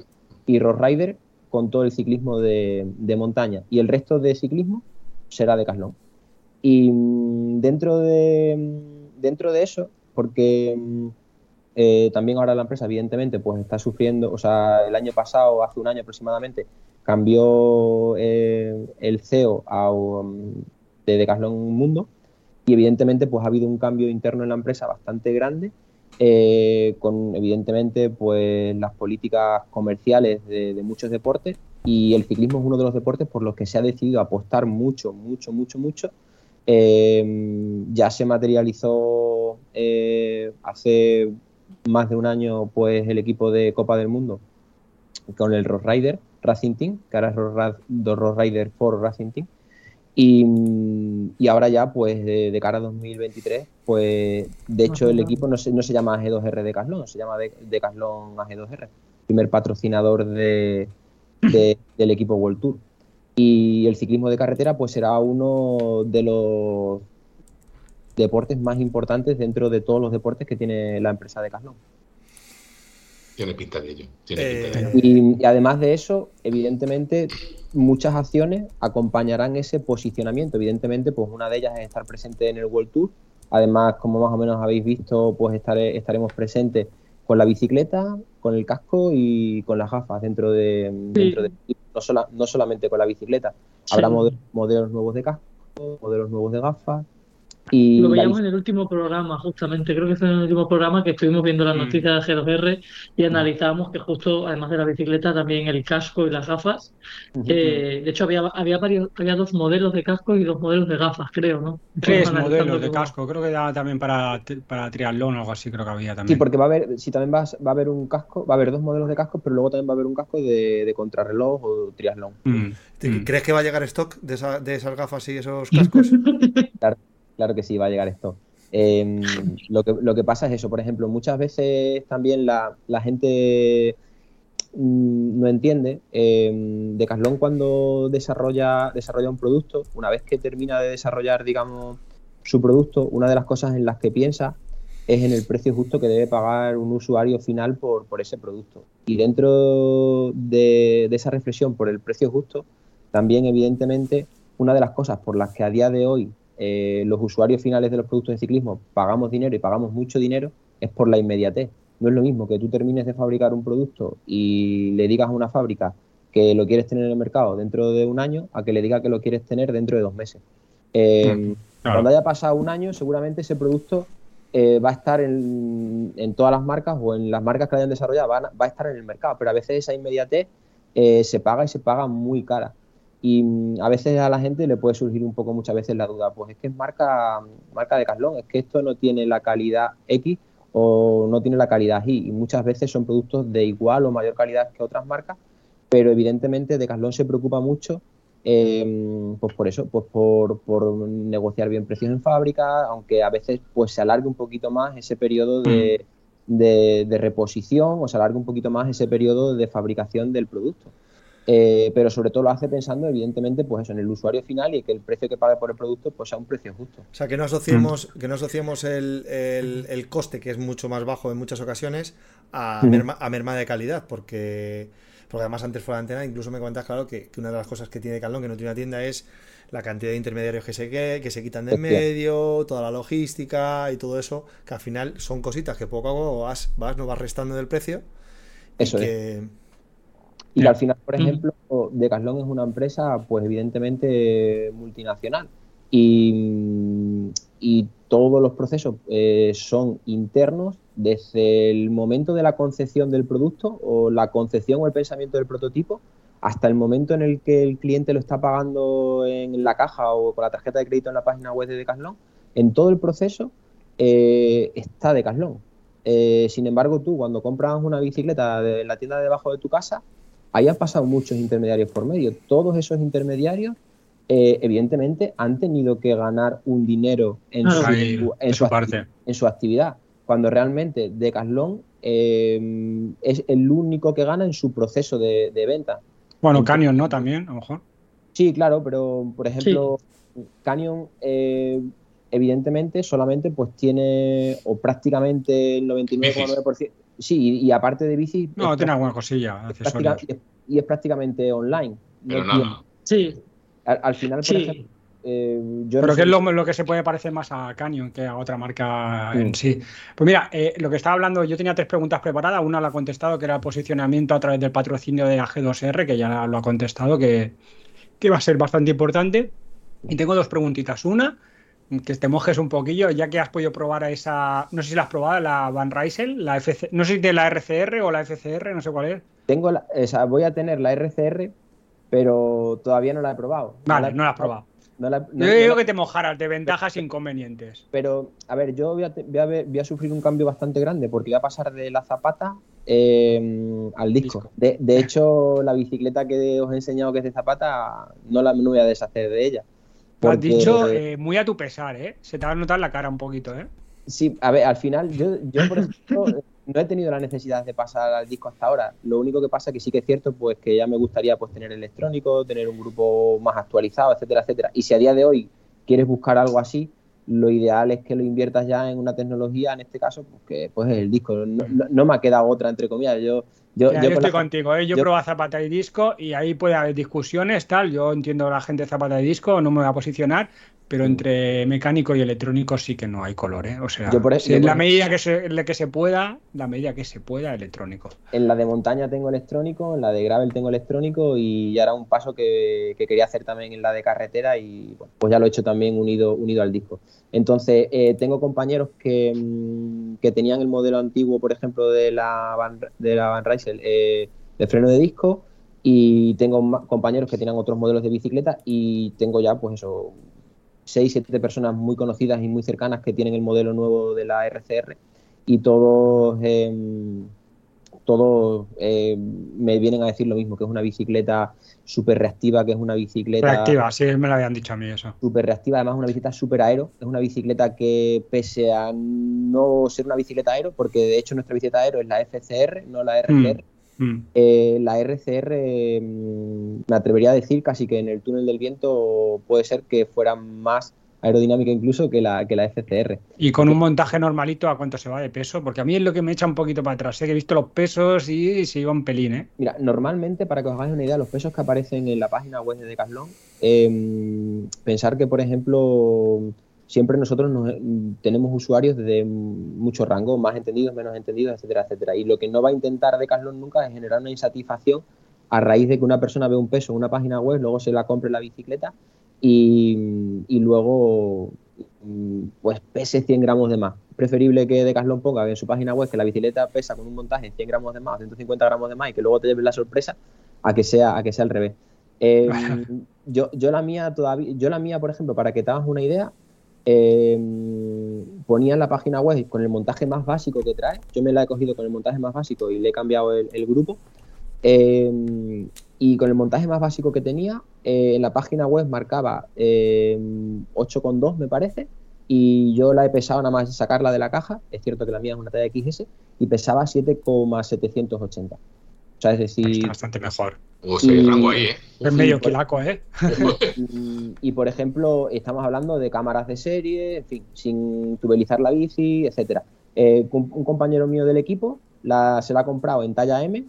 y Rockrider con todo el ciclismo de, de montaña, y el resto de ciclismo será Decathlon. Y dentro de dentro de eso, porque eh, también ahora la empresa, evidentemente, pues está sufriendo, o sea, el año pasado, hace un año aproximadamente, cambió eh, el C E O a, um, de Decathlon Mundo, y evidentemente pues ha habido un cambio interno en la empresa bastante grande, eh, con evidentemente pues las políticas comerciales de, de muchos deportes, y el ciclismo es uno de los deportes por los que se ha decidido apostar mucho, mucho, mucho, mucho. Eh, ya se materializó eh, hace más de un año pues el equipo de Copa del Mundo con el Rockrider Racing Team, que ahora es Rockrider cuatro Racing Team, y, y ahora ya pues de, de cara a dos mil veintitrés, pues de hecho el equipo no se, no se llama A G dos R Decathlon, se llama Decathlon A G dos R, primer patrocinador de, de, del equipo World Tour. Y el ciclismo de carretera pues será uno de los deportes más importantes dentro de todos los deportes que tiene la empresa Decathlon. Tiene pinta de ello. Tiene eh... pinta de ello. Y, y además de eso, evidentemente, muchas acciones acompañarán ese posicionamiento. Evidentemente, pues una de ellas es estar presente en el World Tour. Además, como más o menos habéis visto, pues estare, estaremos presentes con la bicicleta, con el casco y con las gafas dentro de, sí. dentro de no, sola, no solamente con la bicicleta. Sí. Habrá modelos, modelos nuevos de casco, modelos nuevos de gafas. Y lo veíamos en el último programa, justamente, creo que fue en el último programa que estuvimos viendo las mm. noticias de G dos R y mm. analizábamos que justo, además de la bicicleta, también el casco y las gafas. Mm-hmm. Eh, de hecho, había había, varios, había dos modelos de casco y dos modelos de gafas, creo, ¿no? Tres modelos de casco, creo que da también para, para triatlón o algo así, creo que había también. Sí, porque va a haber, si también va a, va a haber un casco, va a haber dos modelos de casco, pero luego también va a haber un casco de, de contrarreloj o triatlón. Mm. Mm. ¿Crees que va a llegar stock de, esa, de esas gafas y esos cascos? Claro. Claro que sí, va a llegar esto. Eh, lo que lo que pasa es eso, por ejemplo, muchas veces también la, la gente mm, no entiende. Eh, Decathlon cuando desarrolla, desarrolla un producto, una vez que termina de desarrollar, digamos, su producto, una de las cosas en las que piensa es en el precio justo que debe pagar un usuario final por, por ese producto. Y dentro de, de esa reflexión por el precio justo, también evidentemente una de las cosas por las que a día de hoy Eh, los usuarios finales de los productos de ciclismo pagamos dinero y pagamos mucho dinero es por la inmediatez. No es lo mismo que tú termines de fabricar un producto y le digas a una fábrica que lo quieres tener en el mercado dentro de un año a que le diga que lo quieres tener dentro de dos meses. Eh, claro. Cuando haya pasado un año, seguramente ese producto eh, va a estar en, en todas las marcas o en las marcas que hayan desarrollado, va a, va a estar en el mercado, pero a veces esa inmediatez eh, se paga y se paga muy cara. Y a veces a la gente le puede surgir un poco, muchas veces, la duda, pues es que es marca, marca Decathlon, es que esto no tiene la calidad X o no tiene la calidad Y. Y muchas veces son productos de igual o mayor calidad que otras marcas, pero evidentemente Decathlon se preocupa mucho eh, pues por eso, pues por, por negociar bien precios en fábrica, aunque a veces pues se alargue un poquito más ese periodo de, de, de reposición o se alargue un poquito más ese periodo de fabricación del producto. Eh, pero sobre todo lo hace pensando evidentemente pues eso, en el usuario final y que el precio que pague por el producto pues sea un precio justo. O sea, que no asociemos, mm. que no asociemos el, el, el coste, que es mucho más bajo en muchas ocasiones, a, mm. merma, a merma de calidad, porque, porque además antes fuera de antena incluso me comentas, claro, que, que una de las cosas que tiene Caslón, que no tiene una tienda, es la cantidad de intermediarios que se, que, que se quitan del medio, toda la logística y todo eso, que al final son cositas que poco a poco vas, vas, no vas restando del precio. Eso que, es. Y que al final, por ejemplo, Decathlon es una empresa, pues evidentemente multinacional y, y todos los procesos eh, son internos desde el momento de la concepción del producto o la concepción o el pensamiento del prototipo hasta el momento en el que el cliente lo está pagando en la caja o con la tarjeta de crédito en la página web de Decathlon. En todo el proceso eh, está Decathlon. Eh, sin embargo, tú cuando compras una bicicleta de la tienda de debajo de tu casa, ahí han pasado muchos intermediarios por medio. Todos esos intermediarios, eh, evidentemente, han tenido que ganar un dinero en, su, Ay, en, su, parte. Acti- en su actividad, cuando realmente Decathlon eh, es el único que gana en su proceso de, de venta. Bueno, entonces, Canyon, ¿no? También, a lo mejor. Sí, claro, pero, por ejemplo, sí. Canyon, eh, evidentemente, solamente pues tiene, o prácticamente el noventa y nueve coma nueve por ciento. Sí, y, y aparte de bici... No, tiene alguna cosilla, accesorios. Y es, y es prácticamente online. Pero no, nada. Sí. Al, al final, por sí. ejemplo... Eh, yo Pero no que sé. es lo, lo que se puede parecer más a Canyon que a otra marca sí. en sí. Pues mira, eh, lo que estaba hablando, yo tenía tres preguntas preparadas. Una la ha contestado, que era el posicionamiento a través del patrocinio de A G dos R, que ya lo ha contestado, que, que va a ser bastante importante. Y tengo dos preguntitas. Una... que te mojes un poquillo, ya que has podido probar a esa, no sé si la has probado, la Van Rysel, la F C, no sé si de la R C R o la F C R, no sé cuál es. Tengo la, o sea, voy a tener la R C R, pero todavía no la he probado. Vale, no la, no la has probado. No la, no, yo no digo la, que te mojaras de ventajas pero, e inconvenientes. Pero, a ver, yo voy a, voy, a ver, voy a sufrir un cambio bastante grande, porque voy a pasar de la zapata eh, al disco. disco. De, de hecho, la bicicleta que os he enseñado que es de zapata, no, la, no voy a deshacer de ella. Porque... Has dicho eh, muy a tu pesar, ¿eh? Se te va a notar la cara un poquito, ¿eh? Sí, a ver, al final, yo, yo por ejemplo, no he tenido la necesidad de pasar al disco hasta ahora. Lo único que pasa que sí que es cierto, pues que ya me gustaría pues tener electrónico, tener un grupo más actualizado, etcétera, etcétera. Y si a día de hoy quieres buscar algo así, lo ideal es que lo inviertas ya en una tecnología, en este caso, pues que pues es el disco. No, no, no me ha quedado otra, entre comillas, yo... Yo, ya, yo, yo estoy con la... contigo, ¿eh? Yo, yo probé zapata y disco y ahí puede haber discusiones, tal. Yo entiendo a la gente zapata y disco, no me voy a posicionar, pero entre mecánico y electrónico sí que no hay color, ¿eh? O sea, yo por eso, si en por... la medida que se, que se pueda, la medida que se pueda, electrónico. En la de montaña tengo electrónico, en la de gravel tengo electrónico y ya era un paso que, que quería hacer también en la de carretera y bueno, pues ya lo he hecho también unido, unido al disco. Entonces, eh, tengo compañeros que, que tenían el modelo antiguo, por ejemplo, de la Van, de la Van Rysel, eh, de freno de disco, y tengo compañeros que tenían otros modelos de bicicleta y tengo ya, pues eso, seis, siete personas muy conocidas y muy cercanas que tienen el modelo nuevo de la R C R y todos, eh, todos eh, me vienen a decir lo mismo, que es una bicicleta súper reactiva, que es una bicicleta... Reactiva, sí, me lo habían dicho a mí eso. Súper reactiva, además es una bicicleta súper aero, es una bicicleta que pese a no ser una bicicleta aero, porque de hecho nuestra bicicleta aero es la F C R, no la R C R, mm, mm. Eh, la R C R eh, me atrevería a decir casi que en el túnel del viento puede ser que fuera más aerodinámica incluso que la, que la F C R. Y con un montaje normalito, ¿a cuánto se va de peso? Porque a mí es lo que me echa un poquito para atrás. Sé que he visto los pesos y, y se iba un pelín, ¿eh? Mira, normalmente, para que os hagáis una idea, los pesos que aparecen en la página web de Decathlon, eh, pensar que, por ejemplo, siempre nosotros nos, tenemos usuarios de mucho rango, más entendidos, menos entendidos, etcétera, etcétera. Y lo que no va a intentar Decathlon nunca es generar una insatisfacción a raíz de que una persona ve un peso en una página web, luego se la compre la bicicleta Y, y luego pues pese cien gramos de más. Preferible que Decathlon ponga en su página web que la bicicleta pesa con un montaje cien gramos de más, ciento cincuenta gramos de más y que luego te lleves la sorpresa a que sea, a que sea al revés. Eh, yo, yo la mía todavía, yo la mía, por ejemplo, para que te hagas una idea, eh, ponía en la página web con el montaje más básico que trae. Yo me la he cogido con el montaje más básico y le he cambiado el, el grupo. Eh, y con el montaje más básico que tenía, eh, en la página web marcaba eh, ocho coma dos me parece, y yo la he pesado nada más sacarla de la caja. Es cierto que la mía es una talla equis ese y pesaba siete coma setecientos ochenta. O sea, es decir... Está bastante mejor. Uy, sí, el rango ahí, ¿eh? Es medio quilaco, ¿eh? Y, y, por ejemplo, estamos hablando de cámaras de serie, en fin, sin tubelizar la bici, etcétera. Eh, un compañero mío del equipo la, se la ha comprado en talla eme,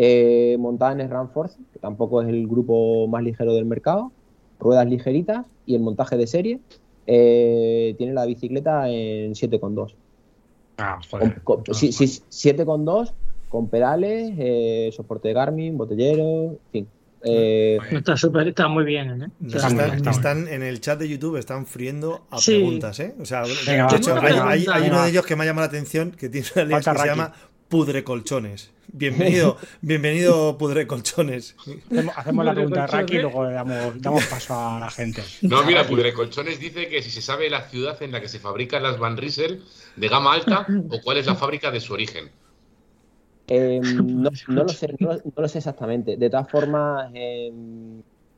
eh, montada en SRAM Force, que tampoco es el grupo más ligero del mercado, ruedas ligeritas y el montaje de serie. Eh, tiene la bicicleta en siete coma dos. Ah, joder. Con, con, sí, sí, siete coma dos con pedales, eh, soporte de Garmin, botellero, en fin. Eh, está súper, está muy bien, ¿eh? O sea, están, está bien. Están en el chat de YouTube, están friendo a sí. preguntas, ¿eh? O sea, venga, de hecho, hay, pregunta, hay, hay uno de ellos que me ha llamado la atención, que tiene una lista que se llama Pudre Colchones. Bienvenido, bienvenido Pudre Colchones. Hacemos, hacemos la pregunta a Raki y luego le damos, damos paso a la gente. No, mira, Pudre Colchones dice que si se sabe la ciudad en la que se fabrican las Van Rysel de gama alta o cuál es la fábrica de su origen. Eh, no, no lo sé, no, no lo sé exactamente. De todas formas, eh,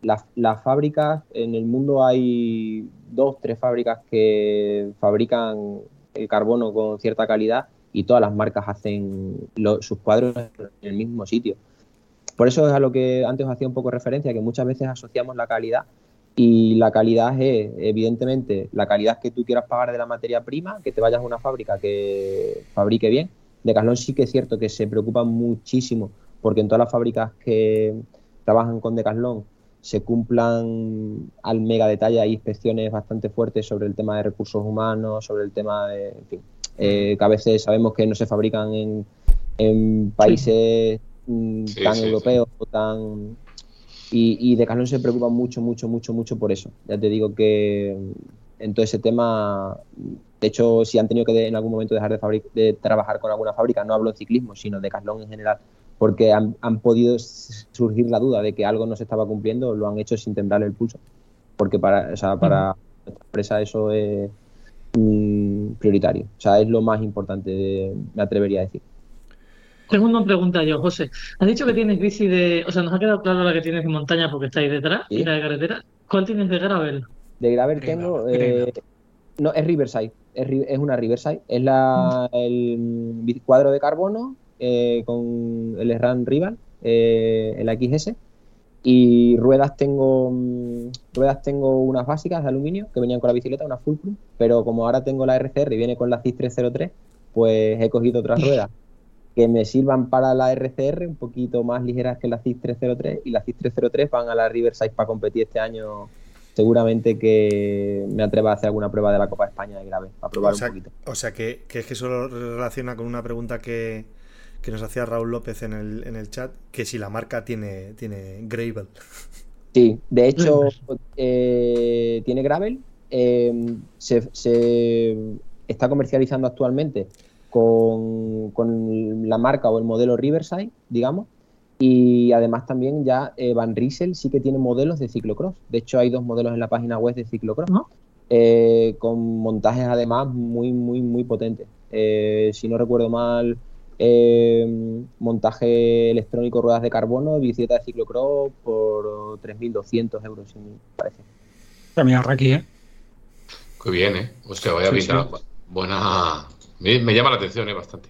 las, las fábricas, en el mundo hay dos, tres fábricas que fabrican el carbono con cierta calidad. Y todas las marcas hacen lo, sus cuadros en el mismo sitio. Por eso es a lo que antes os hacía un poco referencia, que muchas veces asociamos la calidad, y la calidad es, evidentemente, la calidad que tú quieras pagar de la materia prima, que te vayas a una fábrica que fabrique bien. Decathlon sí que es cierto que se preocupa muchísimo porque en todas las fábricas que trabajan con Decathlon se cumplan al mega detalle. Hay inspecciones bastante fuertes sobre el tema de recursos humanos, sobre el tema de... en fin. Eh, que a veces sabemos que no se fabrican en, en países sí. Sí, tan sí, europeos sí. tan y, y Decathlon se preocupa mucho, mucho, mucho, mucho por eso. Ya te digo que en todo ese tema, de hecho, si han tenido que de, en algún momento dejar de, fabric- de trabajar con alguna fábrica, no hablo en ciclismo, sino Decathlon en general, porque han, han podido surgir la duda de que algo no se estaba cumpliendo, lo han hecho sin temblarle el pulso, porque para, o sea, para uh-huh. esta empresa eso es... prioritario, o sea, es lo más importante, de, me atrevería a decir. Tengo una pregunta yo, José. Has dicho que tienes bici de, o sea, nos ha quedado claro la que tienes de montaña porque estáis detrás, ¿sí? Y la de carretera. ¿Cuál tienes de gravel? De gravel tengo, eh, no, es Riverside, es, es una Riverside, es la el cuadro de carbono eh, con el SRAM Rival, eh, el equis ese. Y ruedas tengo ruedas tengo unas básicas de aluminio que venían con la bicicleta, una Fulcrum, pero como ahora tengo la erre ce erre y viene con la C I S trescientos tres, pues he cogido otras ruedas que me sirvan para la erre ce erre, un poquito más ligeras que la C I S trescientos tres, y la C I S trescientos tres van a la Riverside para competir este año. Seguramente que me atreva a hacer alguna prueba de la Copa de España de grave, a probar o sea, un poquito. O sea que, que es que eso lo relaciona con una pregunta que... que nos hacía Raúl López en el en el chat, que si la marca tiene tiene gravel. Sí, de hecho eh, tiene gravel, eh, se, se está comercializando actualmente con, con la marca o el modelo Riverside, digamos, y además también ya eh, Van Rysel sí que tiene modelos de ciclocross. De hecho hay dos modelos en la página web de ciclocross, ¿no? eh, con montajes además muy muy muy potentes. Eh, si no recuerdo mal, Eh, montaje electrónico, ruedas de carbono, bicicleta de ciclocross por tres mil doscientos euros, si me parece. También ahorra aquí, ¿eh? Qué bien, ¿eh? Hostia, vaya sí, pinta. Sí. Buena. Me, me llama la atención, ¿eh? Bastante.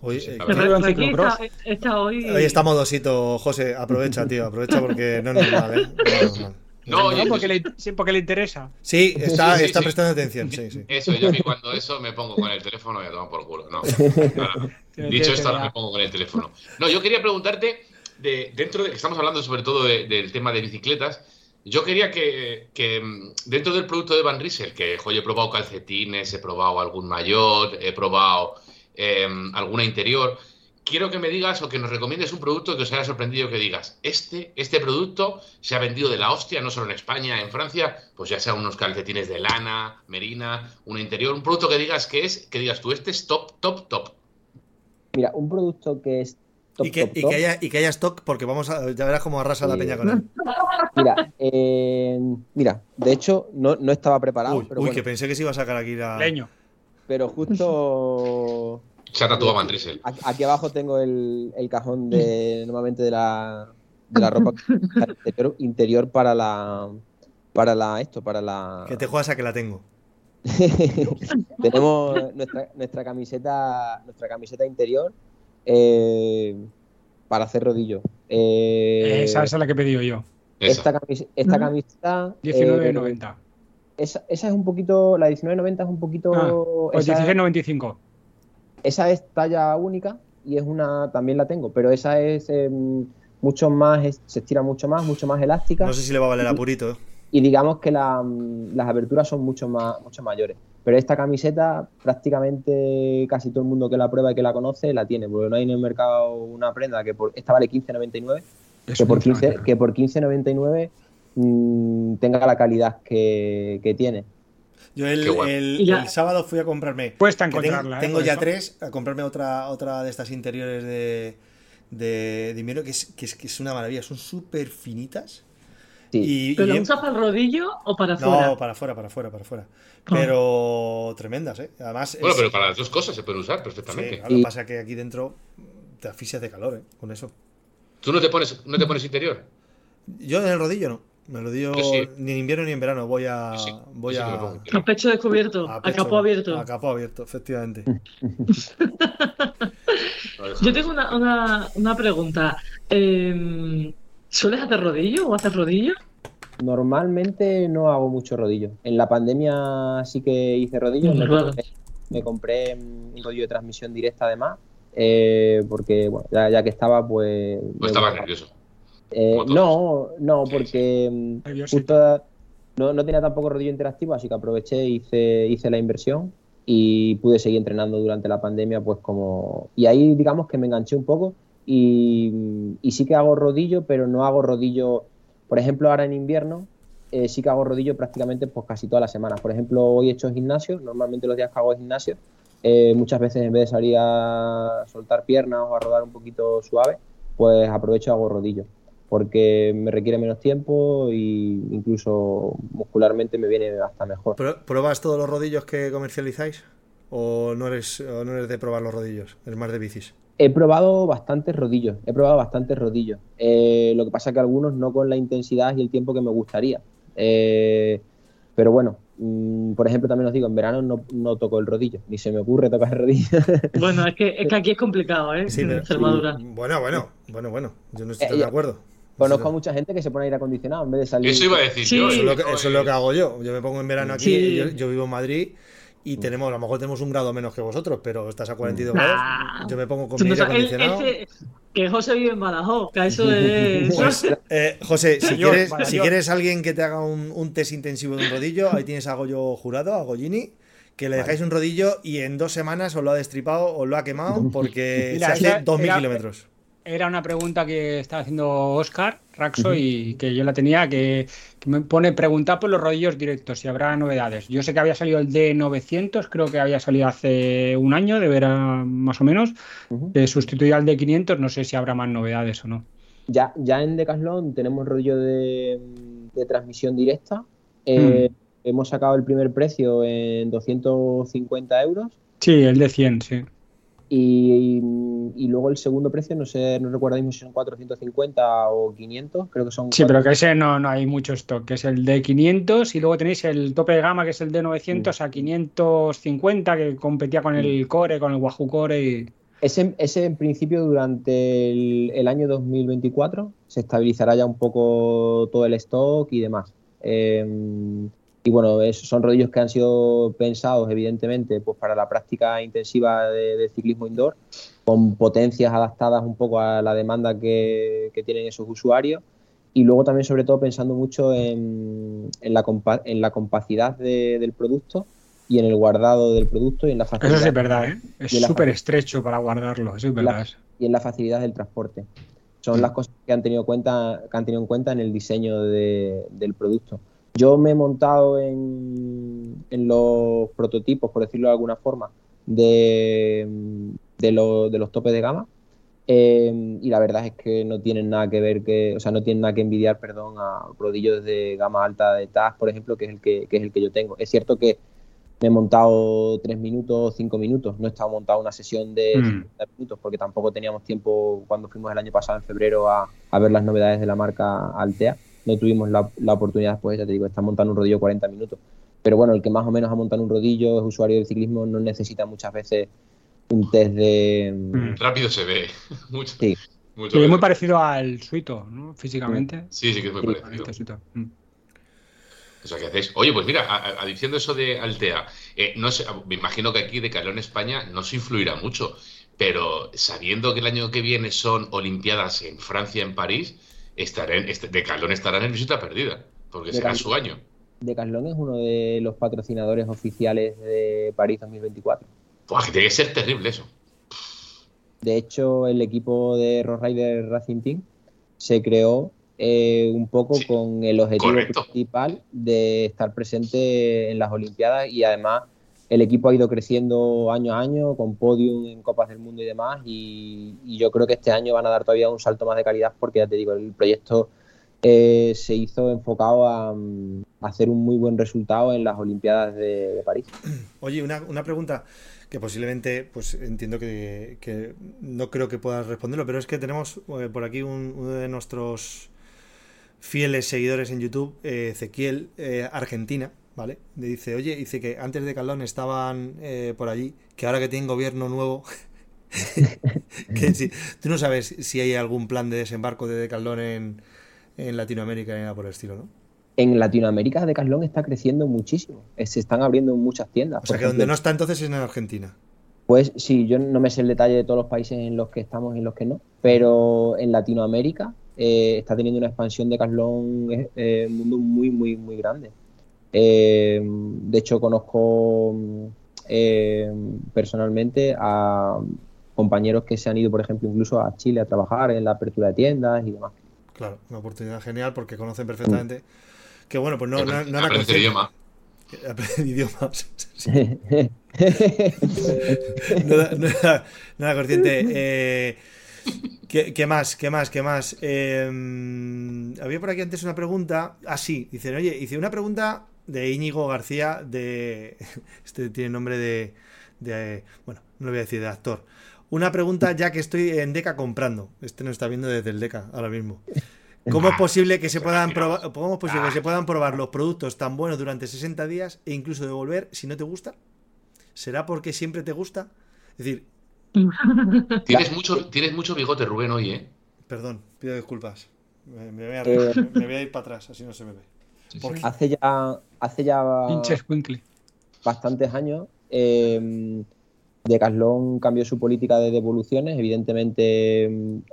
Hoy, sí, eh, está, está hoy... hoy está modosito, José. Aprovecha, tío. Aprovecha porque no es normal, ¿eh? No es normal. No, oye, porque, le, porque le interesa. Sí, está, sí, está sí, prestando sí. atención. Sí, sí. Eso, yo a mí cuando eso me pongo con el teléfono y me tomo por culo. No, no. Dicho esto, ahora me pongo con el teléfono. No, yo quería preguntarte, de, dentro de que estamos hablando sobre todo de, del tema de bicicletas, yo quería que, que dentro del producto de Van Rysel, que jo, yo he probado calcetines, he probado algún maillot, he probado eh, alguna interior, quiero que me digas o que nos recomiendes un producto que os haya sorprendido, que digas, este este producto se ha vendido de la hostia, no solo en España, en Francia, pues ya sea unos calcetines de lana, merina, un interior, un producto que digas que es, que digas tú, este es top, top, top. Mira, un producto que es top, y que, top, y top. Que haya, y que haya stock, porque vamos a, ya verás cómo arrasa sí. la peña con él. Mira, eh, mira, de hecho, no, no estaba preparado. Uy, pero uy bueno. Que pensé que se iba a sacar aquí la... Leño. Pero justo... Se ha tatuado Van Rysel. Aquí, aquí abajo tengo el, el cajón de normalmente de la, de la ropa interior, interior para la para la esto, para la. Que te juegas a que la tengo. Tenemos nuestra, nuestra camiseta, nuestra camiseta interior eh, para hacer rodillo. Eh, esa, esa es la que he pedido yo. Esta, camis, esta camiseta. diecinueve noventa. Eh, esa, esa es un poquito. La diecinueve noventa es un poquito. Ah, pues esa, dieciséis noventa y cinco. Esa es talla única y es una. También la tengo, pero esa es eh, mucho más. Es, se estira mucho más, mucho más elástica. No sé si le va a valer a Purito. Y digamos que la, las aberturas son mucho más mucho mayores. Pero esta camiseta, prácticamente casi todo el mundo que la prueba y que la conoce, la tiene. Porque no hay en el mercado una prenda que por. Esta vale quince noventa y nueve. Que por, quince, que por quince noventa y nueve mmm, tenga la calidad que, que tiene. Yo el, bueno. el, el sábado fui a comprarme. Cuesta encontrarla. Tengo, tengo ya eso. tres, a comprarme otra otra de estas interiores de, de, de invierno, que es, que, es, que es una maravilla. Son súper finitas. Sí. Y, ¿Pero usas para el rodillo o para afuera? No, para afuera, para afuera, para afuera. Pero ah. tremendas, ¿eh? Además, bueno, es... pero para las dos cosas se puede usar perfectamente. Sí, claro, y... Lo que pasa es que aquí dentro te asfixias de calor, ¿eh? Con eso. ¿Tú no te pones no te pones interior? Yo en el rodillo no. Me lo digo sí. Ni en invierno ni en verano. Voy a. Sí, sí. Voy a... Sí, a pecho descubierto, a, pecho, a capo abierto. A capo abierto, efectivamente. Yo tengo una, una, una pregunta. Eh, ¿Sueles hacer rodillo o haces rodillo? Normalmente no hago mucho rodillo. En la pandemia sí que hice rodillo. Me compré, me compré un rodillo de transmisión directa, además. Eh, porque bueno, ya, ya que estaba, pues. Pues estaba gustaba. nervioso. Eh, no, no, porque sí, sí. Justo no, no tenía tampoco rodillo interactivo, así que aproveché, hice, hice la inversión y pude seguir entrenando durante la pandemia, pues como. Y ahí digamos que me enganché un poco y, y sí que hago rodillo, pero no hago rodillo. Por ejemplo, ahora en invierno eh, sí que hago rodillo prácticamente pues casi todas las semanas. Por ejemplo, hoy he hecho gimnasio, normalmente los días que hago gimnasio. Eh, muchas veces en vez de salir a soltar piernas o a rodar un poquito suave, pues aprovecho y hago rodillo, porque me requiere menos tiempo e incluso muscularmente me viene hasta mejor. ¿Pruebas todos los rodillos que comercializáis? ¿O no eres, o no eres de probar los rodillos? ¿Eres más de bicis? He probado bastantes rodillos, he probado bastantes rodillos. Eh, lo que pasa es que algunos no con la intensidad y el tiempo que me gustaría. Eh, pero bueno. Por ejemplo, también os digo, en verano no, no toco el rodillo, ni se me ocurre tocar el rodillo. Bueno, es que, es que aquí es complicado, ¿eh? Sí, pero, sí. Bueno, bueno, bueno, bueno, yo no estoy eh, de acuerdo. Conozco a mucha gente que se pone aire acondicionado en vez de salir. Eso iba a decir sí. yo. Eso es, lo que, eso es lo que hago yo. Yo me pongo en verano aquí, sí. yo, yo vivo en Madrid y tenemos, a lo mejor tenemos un grado menos que vosotros, pero estás a cuarenta y dos nah. grados. Yo me pongo con mi aire acondicionado. El, el, que José vive en Badajoz, que eso es... Pues, eh, José, si, Señor, quieres, si quieres alguien que te haga un, un test intensivo de un rodillo, ahí tienes a Goyo Jurado, a Goyini, que le dejáis un rodillo y en dos semanas os lo ha destripado, os lo ha quemado, porque Mira, se hace dos mil kilómetros. Era una pregunta que estaba haciendo Oscar Raxo y que yo la tenía, que, que me pone preguntar por los rodillos directos, si habrá novedades. Yo sé que había salido el D novecientos, creo que había salido hace un año, de ver a, más o menos, uh-huh. que sustituía al D quinientos, no sé si habrá más novedades o no. Ya, ya en Decathlon tenemos rodillo de, de transmisión directa, eh, mm. hemos sacado el primer precio en doscientos cincuenta euros. Sí, el D cien, sí. Y, y, y luego el segundo precio, no sé, no recuerdo si son cuatrocientos cincuenta o quinientos, creo que son... Sí, cuatrocientos. Pero que ese no, no hay mucho stock, que es el de quinientos y luego tenéis el tope de gama que es el de novecientos sí. a quinientos cincuenta que competía con sí. el Core, con el Wahoo Core y... Ese, ese en principio durante el, el año dos mil veinticuatro se estabilizará ya un poco todo el stock y demás. Eh, Y bueno, es, son rodillos que han sido pensados, evidentemente, pues para la práctica intensiva de, de ciclismo indoor, con potencias adaptadas un poco a la demanda que, que tienen esos usuarios. Y luego también, sobre todo, pensando mucho en, en, la, compa, en la compacidad de, del producto y en el guardado del producto y en la facilidad. Eso es verdad, ¿eh? Es súper estrecho para guardarlo, eso es verdad. La, y en la facilidad del transporte. Son las cosas que han tenido, cuenta, que han tenido en cuenta en el diseño de, del producto. Yo me he montado en, en los prototipos, por decirlo de alguna forma, de, de, lo, de los topes de gama eh, y la verdad es que no tienen nada que ver, que, o sea, no tienen nada que envidiar, perdón, a rodillos de gama alta de Tacx, por ejemplo, que es el que, que es el que yo tengo. Es cierto que me he montado tres minutos, cinco minutos. No he estado montado una sesión de mm. cincuenta minutos porque tampoco teníamos tiempo cuando fuimos el año pasado en febrero a, a ver las novedades de la marca Altea. No tuvimos la, la oportunidad, pues ya te digo, está montando un rodillo cuarenta minutos. Pero bueno, el que más o menos ha montado un rodillo, es usuario del ciclismo, no necesita muchas veces un test de... Mm, rápido se ve. Mucho, sí. Mucho sí, es muy parecido al Suito, ¿no? Físicamente. Sí, sí que es muy sí, parecido. Este Suito. Mm. O sea, ¿qué hacéis? Oye, pues mira, a, a diciendo eso de Altea, eh, no sé, me imagino que aquí de Decathlon España no se influirá mucho, pero sabiendo que el año que viene son Olimpiadas en Francia, en París, estará en, este, Decathlon estará en visita perdida, porque de será Cal... su año. Decathlon es uno de los patrocinadores oficiales de París dos mil veinticuatro. Pues tiene que ser terrible eso. De hecho, el equipo de Rockrider Racing Team se creó Eh, un poco sí, con el objetivo correcto. principal de estar presente en las Olimpiadas, y además el equipo ha ido creciendo año a año con podium en Copas del Mundo y demás, y, y yo creo que este año van a dar todavía un salto más de calidad porque, ya te digo, el proyecto eh, se hizo enfocado a, a hacer un muy buen resultado en las Olimpiadas de, de París. Oye, una, una pregunta que posiblemente, pues entiendo que, que no creo que puedas responderlo, pero es que tenemos eh, por aquí un, uno de nuestros fieles seguidores en YouTube, eh, Ezequiel, eh, Argentina, ¿vale? Le dice, oye, dice que antes de Calón estaban eh, por allí, que ahora que tienen gobierno nuevo, que si, tú no sabes si hay algún plan de desembarco de Decathlon en, en Latinoamérica ni nada por el estilo, ¿no? En Latinoamérica Decathlon está creciendo muchísimo, se están abriendo muchas tiendas. O sea, que ejemplo, donde no está entonces es en Argentina. Pues sí, yo no me sé el detalle de todos los países en los que estamos y en los que no, pero en Latinoamérica Eh, está teniendo una expansión de Caslón en eh, un mundo muy, muy, muy grande. Eh, de hecho, conozco eh, personalmente a compañeros que se han ido, por ejemplo, incluso a Chile a trabajar en la apertura de tiendas y demás. Claro, una oportunidad genial porque conocen perfectamente. Sí. Que bueno, pues no, no, no, no era consciente. Idioma. Aprender idiomas. Sí. no, no, era, no era consciente. Eh, ¿Qué, ¿Qué más? ¿Qué más? ¿Qué más? Eh, había por aquí antes una pregunta. Ah, sí. Dicen, oye, hice una pregunta de Íñigo García, de... Este tiene nombre de... de bueno, no lo voy a decir de actor. Una pregunta ya que estoy en Deca comprando. Este nos está viendo desde el Deca ahora mismo. ¿Cómo es posible que se puedan probar, ¿cómo es posible que se puedan probar los productos tan buenos durante sesenta días e incluso devolver si no te gusta? ¿Será porque siempre te gusta? Es decir... Tienes mucho, tienes mucho bigote, Rubén, hoy, ¿eh? Perdón, pido disculpas. Me, me, voy, a, eh, me voy a ir para atrás, así no se me ve. Porque... Hace ya, hace ya bastantes años, eh, Decathlon cambió su política de devoluciones. Evidentemente,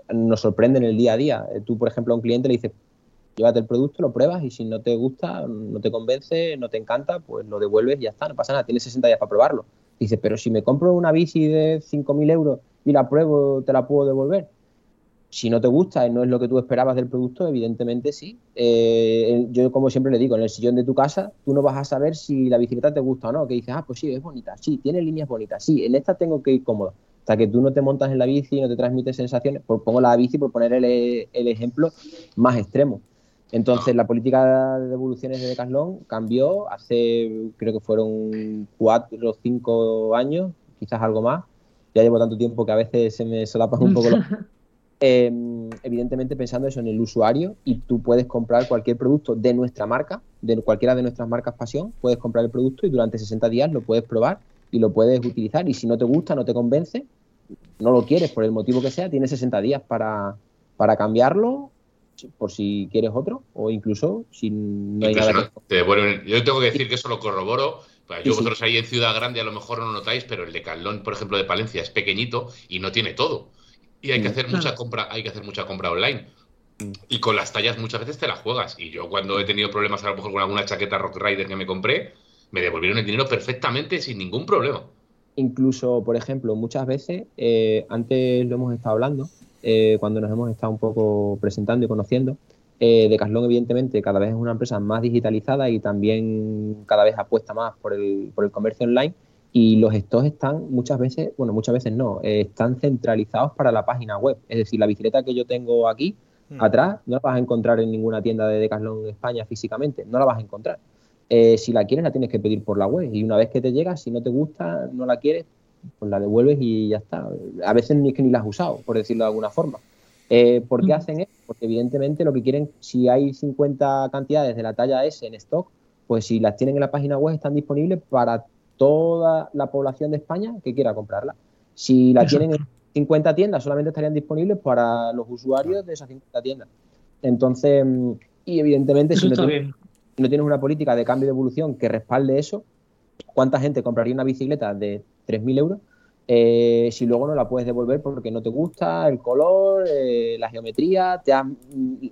nos sorprende en el día a día. Tú, por ejemplo, a un cliente le dices, llévate el producto, lo pruebas y si no te gusta, no te convence, no te encanta, pues lo devuelves y ya está, no pasa nada. Tienes sesenta días para probarlo. Dice, pero si me compro una bici de cinco mil euros y la pruebo, ¿te la puedo devolver? Si no te gusta y no es lo que tú esperabas del producto, evidentemente sí. Eh, yo, como siempre le digo, en el sillón de tu casa, tú no vas a saber si la bicicleta te gusta o no. Que dices, ah, pues sí, es bonita, sí, tiene líneas bonitas, sí, en esta tengo que ir cómoda. Hasta que tú no te montas en la bici, no te transmites sensaciones. Pongo la bici por poner el, el ejemplo más extremo. Entonces, la política de devoluciones de Decathlon cambió hace, creo que fueron cuatro o cinco años, quizás algo más. Ya llevo tanto tiempo que a veces se me solapan un poco los... Eh, evidentemente, pensando eso en el usuario, y tú puedes comprar cualquier producto de nuestra marca, de cualquiera de nuestras marcas Pasión, puedes comprar el producto y durante sesenta días lo puedes probar y lo puedes utilizar. Y si no te gusta, no te convence, no lo quieres, por el motivo que sea, tienes sesenta días para, para cambiarlo, por si quieres otro, o incluso si no hay nada que... Te devuelven. Yo tengo que decir que eso lo corroboro. Pues yo sí, vosotros sí. Ahí en Ciudad Grande a lo mejor no lo notáis, pero el Decathlon, por ejemplo, de Palencia es pequeñito y no tiene todo. Y hay que hacer mucha compra, hay que hacer mucha compra online. Y con las tallas muchas veces te las juegas. Y yo cuando he tenido problemas a lo mejor con alguna chaqueta Rockrider que me compré, me devolvieron el dinero perfectamente sin ningún problema. Incluso, por ejemplo, muchas veces, eh, antes lo hemos estado hablando, Eh, cuando nos hemos estado un poco presentando y conociendo, eh, Decathlon evidentemente cada vez es una empresa más digitalizada y también cada vez apuesta más por el, por el comercio online, y los stocks están muchas veces, bueno, muchas veces no, eh, están centralizados para la página web. Es decir, la bicicleta que yo tengo aquí mm. atrás no la vas a encontrar en ninguna tienda de Decathlon España físicamente, no la vas a encontrar. Eh, si la quieres, la tienes que pedir por la web. Y una vez que te llega, si no te gusta, no la quieres, pues la devuelves y ya está. A veces ni es que ni la has usado, por decirlo de alguna forma. Eh, ¿Por qué hacen eso? Porque evidentemente lo que quieren, si hay cincuenta cantidades de la talla S en stock, pues si las tienen en la página web están disponibles para toda la población de España que quiera comprarla. Si la tienen en cincuenta tiendas, solamente estarían disponibles para los usuarios de esas cincuenta tiendas. Entonces, y evidentemente, si no, tienes, si no tienes una política de cambio de evolución que respalde eso, ¿cuánta gente compraría una bicicleta de tres mil euros eh, si luego no la puedes devolver porque no te gusta el color, eh, la geometría, te has,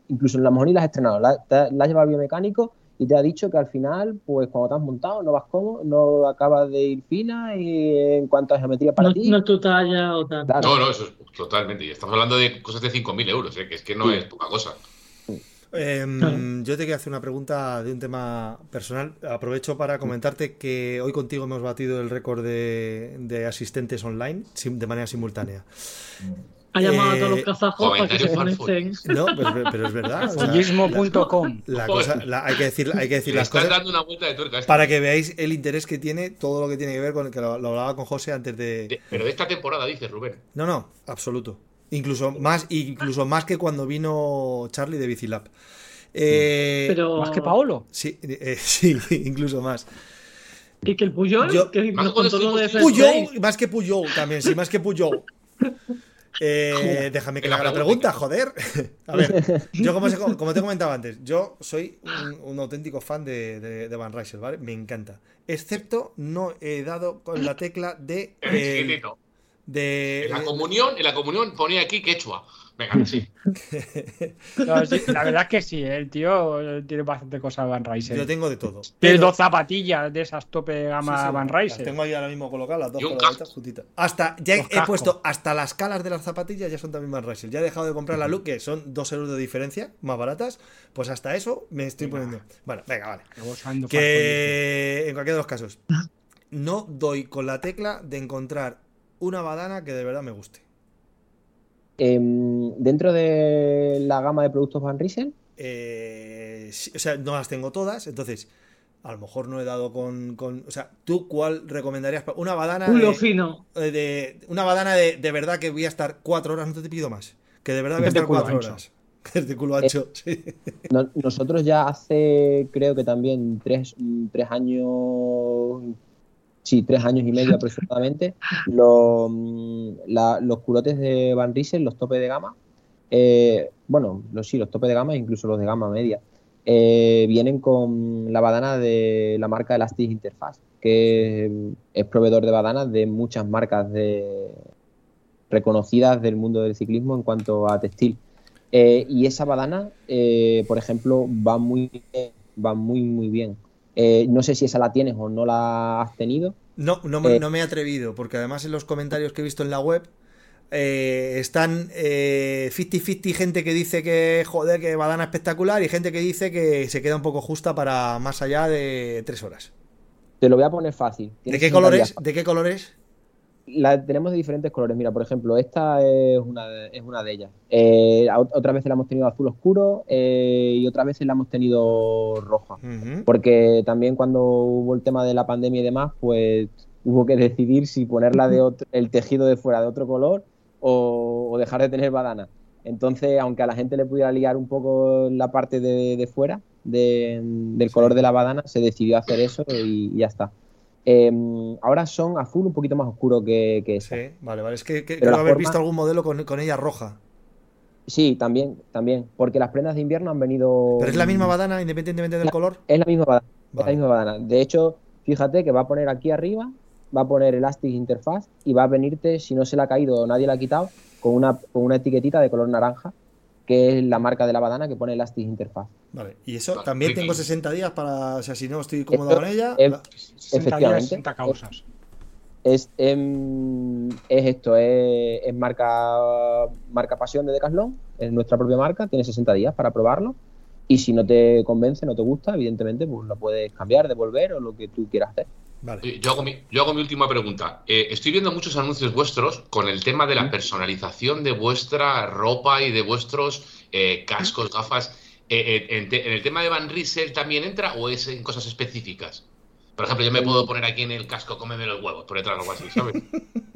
incluso en la mejor ni la has estrenado, la, te, la has llevado al biomecánico y te ha dicho que al final, pues cuando te has montado, no vas cómodo, no acabas de ir fina y en cuanto a geometría para no, ti... No es tu talla o tal. Claro. No, no, eso es totalmente. Y estamos hablando de cosas de cinco mil euros, ¿eh? Que es que no sí. es poca cosa. Sí. Eh, claro. Yo te quería hacer una pregunta de un tema personal. Aprovecho para comentarte que hoy contigo hemos batido el récord de, de asistentes online de manera simultánea. Ha llamado eh, a todos los kazajos para que se conecten. No, pero, pero es verdad. O sea, Yismo punto com. La cosa, la, hay que decir, hay que decir las cosas. Dando una vuelta de tuerca. Para que veáis el interés que tiene todo lo que tiene que ver con el que lo, lo hablaba con José antes de... de. Pero de esta temporada, dice Rubén. No, no, absoluto. Incluso más, incluso más que cuando vino Charlie de Bicilab. Eh, pero más que Paolo. Sí, eh, sí, incluso más. ¿Y que el Puyol? Yo, que más, de Puyol más que Puyol también, sí, más que Puyol. Eh, déjame que le haga la pregunta, joder. A ver, yo como, se, como te comentaba antes, yo soy un, un auténtico fan de, de, de Van Rysel, ¿vale? Me encanta. Excepto no he dado con la tecla de... Eh, de en, la comunión, en la comunión ponía aquí quechua. Venga, sí. No, sí, la verdad es que sí, ¿eh? El tío tiene bastante cosas Van Rysel. Yo tengo de todo. Tienes pero... dos zapatillas de esas tope de gama, sí, sí, Van Rysel. Tengo ahí ahora mismo colocadas, las dos colocadas juntitas. Hasta, ya he, he puesto hasta las calas de las zapatillas, ya son también Van Rysel. Ya he dejado de comprar la Look, que son dos euros de diferencia, más baratas. Pues hasta eso me estoy venga. poniendo. Bueno, venga, vale. Que, que en cualquiera de los casos, no doy con la tecla de encontrar una badana que de verdad me guste. Eh, dentro de la gama de productos Van Rysel, eh, sí, o sea, no las tengo todas, entonces a lo mejor no he dado con, con o sea, ¿tú cuál recomendarías? Una badana un de, fino. De, de una badana de, de verdad que voy a estar cuatro horas, no te pido más, que de verdad voy a estar cuatro ancho. horas, que es de culo ancho. Eh, sí. no, nosotros ya hace, creo que también tres, tres años. Sí, tres años y medio aproximadamente, los, la, los culotes de Van Rysel, los topes de gama, eh, bueno, los, sí, los topes de gama, incluso los de gama media, eh, vienen con la badana de la marca Elastic Interface, que es proveedor de badanas de muchas marcas de, reconocidas del mundo del ciclismo en cuanto a textil. Eh, y esa badana, eh, por ejemplo, va muy, va muy, muy bien. Eh, no sé si esa la tienes o no la has tenido. No, no me, eh, no me he atrevido, porque además en los comentarios que he visto en la web eh, están eh, cincuenta cincuenta gente que dice que, joder, que badana espectacular y gente que dice que se queda un poco justa para más allá de tres horas. Te lo voy a poner fácil. ¿De qué colores? ¿De qué colores? La tenemos de diferentes colores. Mira, por ejemplo, esta es una de, es una de ellas. Eh, otras veces la hemos tenido azul oscuro eh, y otras veces la hemos tenido roja. Uh-huh. Porque también cuando hubo el tema de la pandemia y demás, pues hubo que decidir si ponerla de otro, el tejido de fuera de otro color o, o dejar de tener badana. Entonces, aunque a la gente le pudiera liar un poco la parte de, de fuera de, del sí. color de la badana, se decidió hacer eso y, y ya está. Eh, ahora son azul un poquito más oscuro que, que esa. Sí, vale, vale. Es que, que creo haber forma... visto algún modelo con, con ella roja. Sí, también, también. Porque las prendas de invierno han venido... ¿Pero es la misma badana independientemente del la, color? Es la misma badana. Vale. Es la misma badana. De hecho, fíjate que va a poner aquí arriba, va a poner Elastic Interface y va a venirte, si no se la ha caído o nadie la ha quitado, con una, con una etiquetita de color naranja, que es la marca de la badana que pone Elastic Interface. Vale, y eso, también tengo sesenta días para, o sea, si no estoy cómodo esto, con ella, es, la, sesenta efectivamente, días, sesenta causas. Es, es, es esto, es, es marca marca pasión de Decathlon, es nuestra propia marca, tiene sesenta días para probarlo y si no te convence, no te gusta, evidentemente, pues lo puedes cambiar, devolver o lo que tú quieras hacer. Vale. Yo hago mi, yo hago mi última pregunta. Eh, estoy viendo muchos anuncios vuestros con el tema de la personalización de vuestra ropa y de vuestros eh, cascos, gafas. eh, en, te, ¿en el tema de Van Rysel también entra o es en cosas específicas? Por ejemplo, yo me puedo poner aquí en el casco, cómeme los huevos, por detrás o algo así, ¿sabes?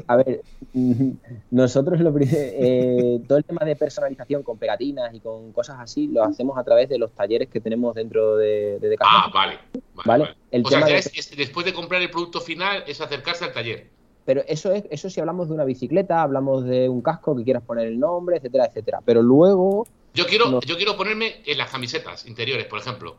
A ver, nosotros lo, eh, todo el tema de personalización con pegatinas y con cosas así lo hacemos a través de los talleres que tenemos dentro de, de Decathlon. Ah, vale. vale, ¿Vale? vale. El o tema sea, ya de... es, es, después de comprar el producto final es acercarse al taller. Pero eso es eso si hablamos de una bicicleta, hablamos de un casco que quieras poner el nombre, etcétera, etcétera. Pero luego... Yo quiero, nos... yo quiero ponerme en las camisetas interiores, por ejemplo.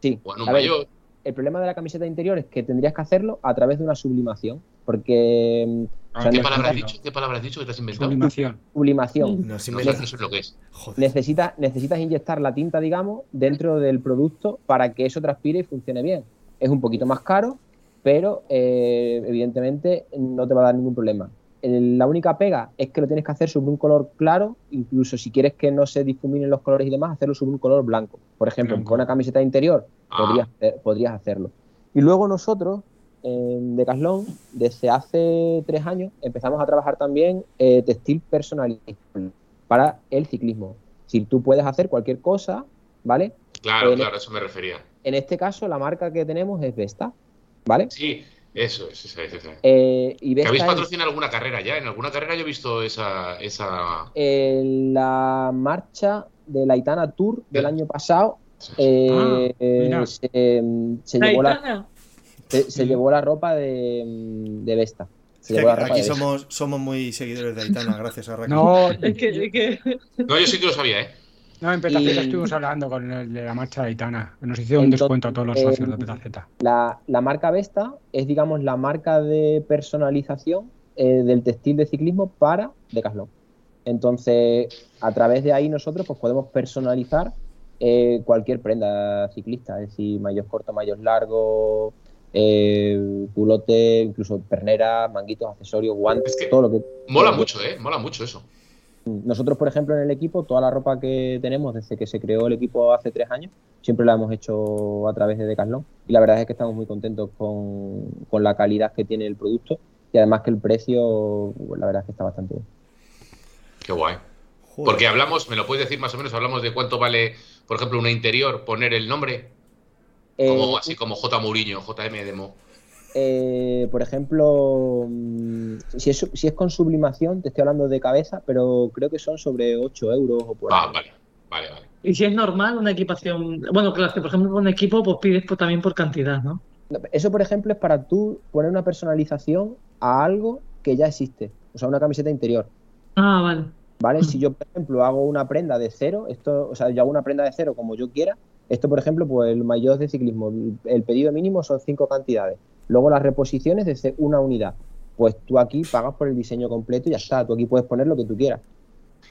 Sí. O en un maillot. El problema de la camiseta interior es que tendrías que hacerlo a través de una sublimación, porque... Ah, o sea, ¿qué, palabra has dicho? ¿Qué palabra has dicho que te has inventado? Sublimación. Sublimación. No, si no, no sé lo que es. Joder. Necesitas, necesitas inyectar la tinta, digamos, dentro del producto para que eso transpire y funcione bien. Es un poquito más caro, pero eh, evidentemente no te va a dar ningún problema. El, la única pega es que lo tienes que hacer sobre un color claro, incluso si quieres que no se difuminen los colores y demás, hacerlo sobre un color blanco. Por ejemplo, blanco. Con una camiseta interior podrías, podrías hacerlo. Y luego nosotros, en Decathlon, desde hace tres años, empezamos a trabajar también eh, textil personalizable para el ciclismo. Si tú puedes hacer cualquier cosa, ¿vale? Claro, en claro, el, eso me refería. En este caso, la marca que tenemos es Vesta, ¿vale? Sí. Eso es, esa es, esa es. Eh, y ¿Que habéis patrocinado es... alguna carrera ya? En alguna carrera yo he visto esa... esa... Eh, la marcha de la Aitana Tour del ¿Eh? año pasado eh, ah, eh, se, se, llevó la, se, se llevó la ropa de, de Vesta. Se llevó la ropa aquí de somos, somos muy seguidores de Aitana, gracias a Raquel. No, es que, es que... no, yo sí que lo sabía, ¿eh? No, en Petazeta y... estuvimos hablando con el de la marcha de Aitana. Nos hicieron un descuento a todos los socios eh, de Petazeta. La, la marca Vesta es, digamos, la marca de personalización eh, del textil de ciclismo para Decathlon. Entonces, a través de ahí nosotros pues podemos personalizar eh, cualquier prenda ciclista. Es decir, maillos cortos, maillos largos, eh, culote, incluso perneras, manguitos, accesorios, guantes, es que todo lo que... Mola mucho, ¿eh? Mola mucho eso. Nosotros, por ejemplo, en el equipo, toda la ropa que tenemos desde que se creó el equipo hace tres años, siempre la hemos hecho a través de Decathlon. Y la verdad es que estamos muy contentos con, con la calidad que tiene el producto y además que el precio, la verdad es que está bastante bien. Qué guay. Joder. Porque hablamos, me lo puedes decir más o menos, hablamos de cuánto vale, por ejemplo, una interior, poner el nombre, eh, como, así como J. Mourinho, J M Demo. Eh, por ejemplo, si es, si es con sublimación, te estoy hablando de cabeza, pero creo que son sobre ocho euros o por ahí. Ah, vale, vale, vale. Y si es normal una equipación, bueno, claro, que por ejemplo con equipo pues pides pues, también por cantidad, ¿no? Eso, por ejemplo, es para tú poner una personalización a algo que ya existe, o sea, una camiseta interior. Ah, vale. Vale, si yo, por ejemplo, hago una prenda de cero, esto, o sea, yo hago una prenda de cero como yo quiera, esto, por ejemplo, pues el maillot de ciclismo, el pedido mínimo son cinco cantidades. Luego las reposiciones desde una unidad. Pues tú aquí pagas por el diseño completo y ya está. Tú aquí puedes poner lo que tú quieras.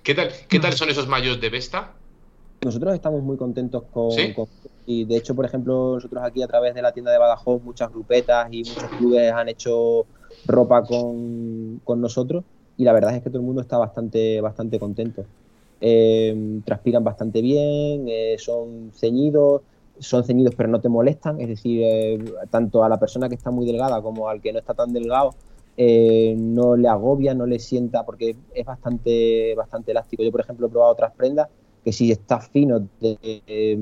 ¿Qué tal, qué tal son esos maillots de Vesta? Nosotros estamos muy contentos con, ¿Sí? con... Y de hecho, por ejemplo, nosotros aquí a través de la tienda de Badajoz, muchas grupetas y muchos clubes han hecho ropa con, con nosotros. Y la verdad es que todo el mundo está bastante, bastante contento. Eh, transpiran bastante bien, eh, son ceñidos... son ceñidos pero no te molestan, es decir, eh, tanto a la persona que está muy delgada como al que no está tan delgado eh, no le agobia, no le sienta, porque es bastante bastante elástico. Yo, por ejemplo, he probado otras prendas que si estás fino te, eh,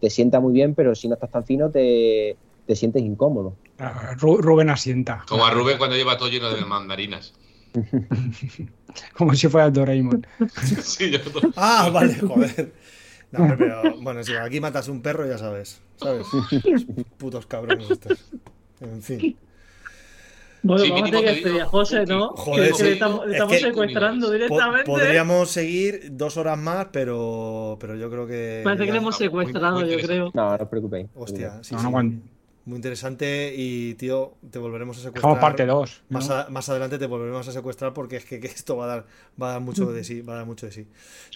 te sienta muy bien, pero si no estás tan fino te, te sientes incómodo. Rubén asienta. Como a Rubén cuando lleva todo lleno de mandarinas. Como si fuera Doraemon. Sí, yo no. Ah, vale, joder. No, pero bueno, si aquí matas un perro, ya sabes, ¿sabes? Putos cabrones estos. En fin. Bueno, sí, vamos a tener que estudiar, José, ¿no? Joder, sí. Le estamos, le estamos es que secuestrando que directamente. Podríamos seguir dos horas más, pero, pero yo creo que... Parece que le hemos secuestrado, muy, muy yo creo. No, no os preocupéis. Hostia, sí, no, no, sí. Bueno. Muy interesante y, tío, te volveremos a secuestrar. Como parte dos, ¿no? Más, a, más adelante te volveremos a secuestrar porque es que, que esto va a dar va a dar mucho de sí. Va a dar mucho de sí.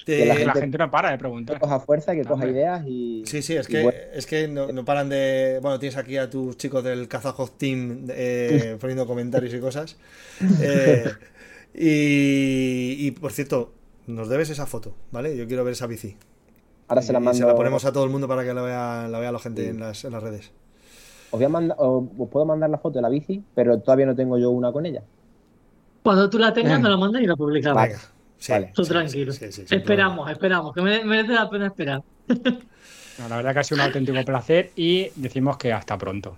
Te, que la, gente, la gente no para de preguntar. Que coja fuerza, que coja ideas y... Sí, sí, es que, bueno. es que no, no paran de... Bueno, tienes aquí a tus chicos del Kazajos Team eh, poniendo comentarios y cosas. Eh, y, y, por cierto, nos debes esa foto, ¿vale? Yo quiero ver esa bici. Ahora se la mando. Y se la ponemos a todo el mundo para que la vea la, vea la gente sí. en, las, en las redes. Os, voy a manda, os puedo mandar la foto de la bici, pero todavía no tengo yo una con ella. Cuando tú la tengas, me la mandas y la publicamos. Venga, Sí, vale. Tú sí, tranquilo. Sí, sí, sí, esperamos, problema. esperamos, que merece la pena esperar. No, la verdad que ha sido un auténtico placer y decimos que hasta pronto.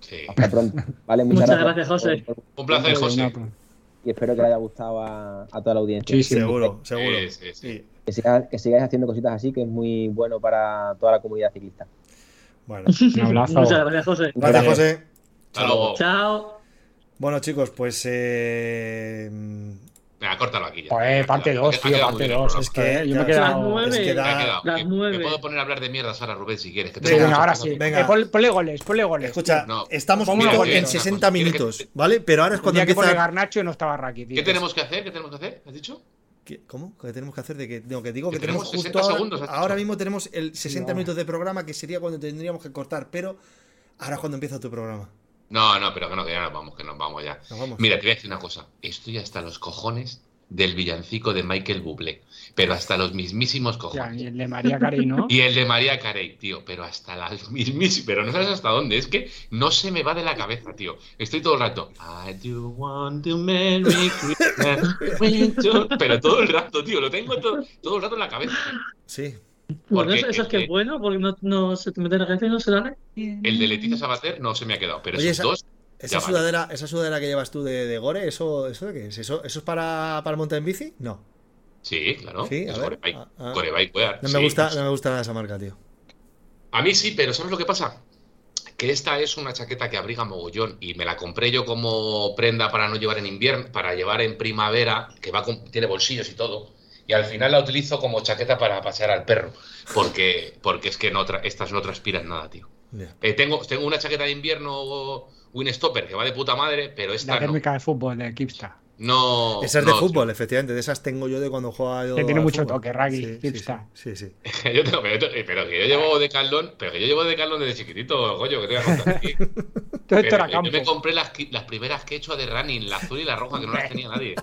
Sí. Hasta pronto. Vale, muchas, muchas gracias, José. Por, por, por, un placer, José. Y espero que le haya gustado a, a toda la audiencia. Sí, sí, seguro, seguro. Sí, sí, sí. Que, siga, que sigáis haciendo cositas así, que es muy bueno para toda la comunidad ciclista. Bueno, un abrazo. Muchas gracias, José. Gracias, José. Hasta Chao. luego. Chao. Bueno, chicos, pues... Eh... Venga, córtalo aquí. Ya. Pues parte dos, tío, parte dos. Es que yo me he quedado. Es que da. Las nueve. Me puedo poner a hablar de mierdas ahora, Rubén, si quieres. Que tengo venga, ahora sí. Venga. Eh, ponle goles, ponle goles. Escucha, no, estamos mira, en sesenta minutos, que... ¿vale? Pero ahora es cuando empieza. Que poner Garnacho y no estaba Raki, tío. ¿Qué tenemos que hacer? ¿Qué tenemos que hacer? ¿Has dicho? ¿Qué? ¿Cómo? ¿Qué tenemos que hacer? De que, no, que digo que, que tenemos justo ahora, segundos, ahora mismo tenemos el sesenta no. minutos de programa, que sería cuando tendríamos que cortar, pero ahora es cuando empieza tu programa. No, no, pero que no, que ya nos vamos, que nos vamos ya. Nos vamos. Mira, te voy a decir una cosa. Estoy hasta los cojones del villancico de Michael Bublé, pero hasta los mismísimos cojones. Ya, y el de María Carey, ¿no? Y el de María Carey, tío, pero hasta las mismísimas. Pero no sabes hasta dónde, es que no se me va de la cabeza, tío. Estoy todo el rato. I do want to marry Christmas. Pero todo el rato, tío, lo tengo todo, todo el rato en la cabeza. Sí. Porque, bueno, eso es que es eh, bueno, porque no, no se te mete en la cabeza y no se da. El de Leticia Sabater no se me ha quedado, pero oye, esos esa, dos. Esa sudadera, vale. Esa sudadera que llevas tú de, de Gore, ¿eso, eso de qué es? ¿Eso, eso es para, para el mountain bici? No. Sí, claro. Sí, es Gore-Bike. Ah, ah. Gore-Bike Wear. No, sí, me gusta, pues... no me gusta nada esa marca, tío. A mí sí, pero ¿sabes lo que pasa? Que esta es una chaqueta que abriga mogollón y me la compré yo como prenda para no llevar en invierno, para llevar en primavera, que va con, tiene bolsillos y todo. Y al final la utilizo como chaqueta para pasear al perro, porque porque es que no tra- estas no transpiran nada, tío. Yeah. Eh, tengo tengo una chaqueta de invierno Winstopper que va de puta madre, pero esta la térmica no. de fútbol de Kipsta. No. Esa es no, de fútbol, tío. Efectivamente. De esas tengo yo de cuando jugaba yo. Que tiene mucho fútbol. Toque, Raggy, sí, Kipsta. Sí, sí. sí. yo tengo, pero, pero que yo llevo de Caslón, pero que yo llevo de Caslón desde chiquitito, coño, que te voy a contar aquí. Pero, yo me compré las, las primeras Quechua de running, la azul y la roja, que no las tenía nadie.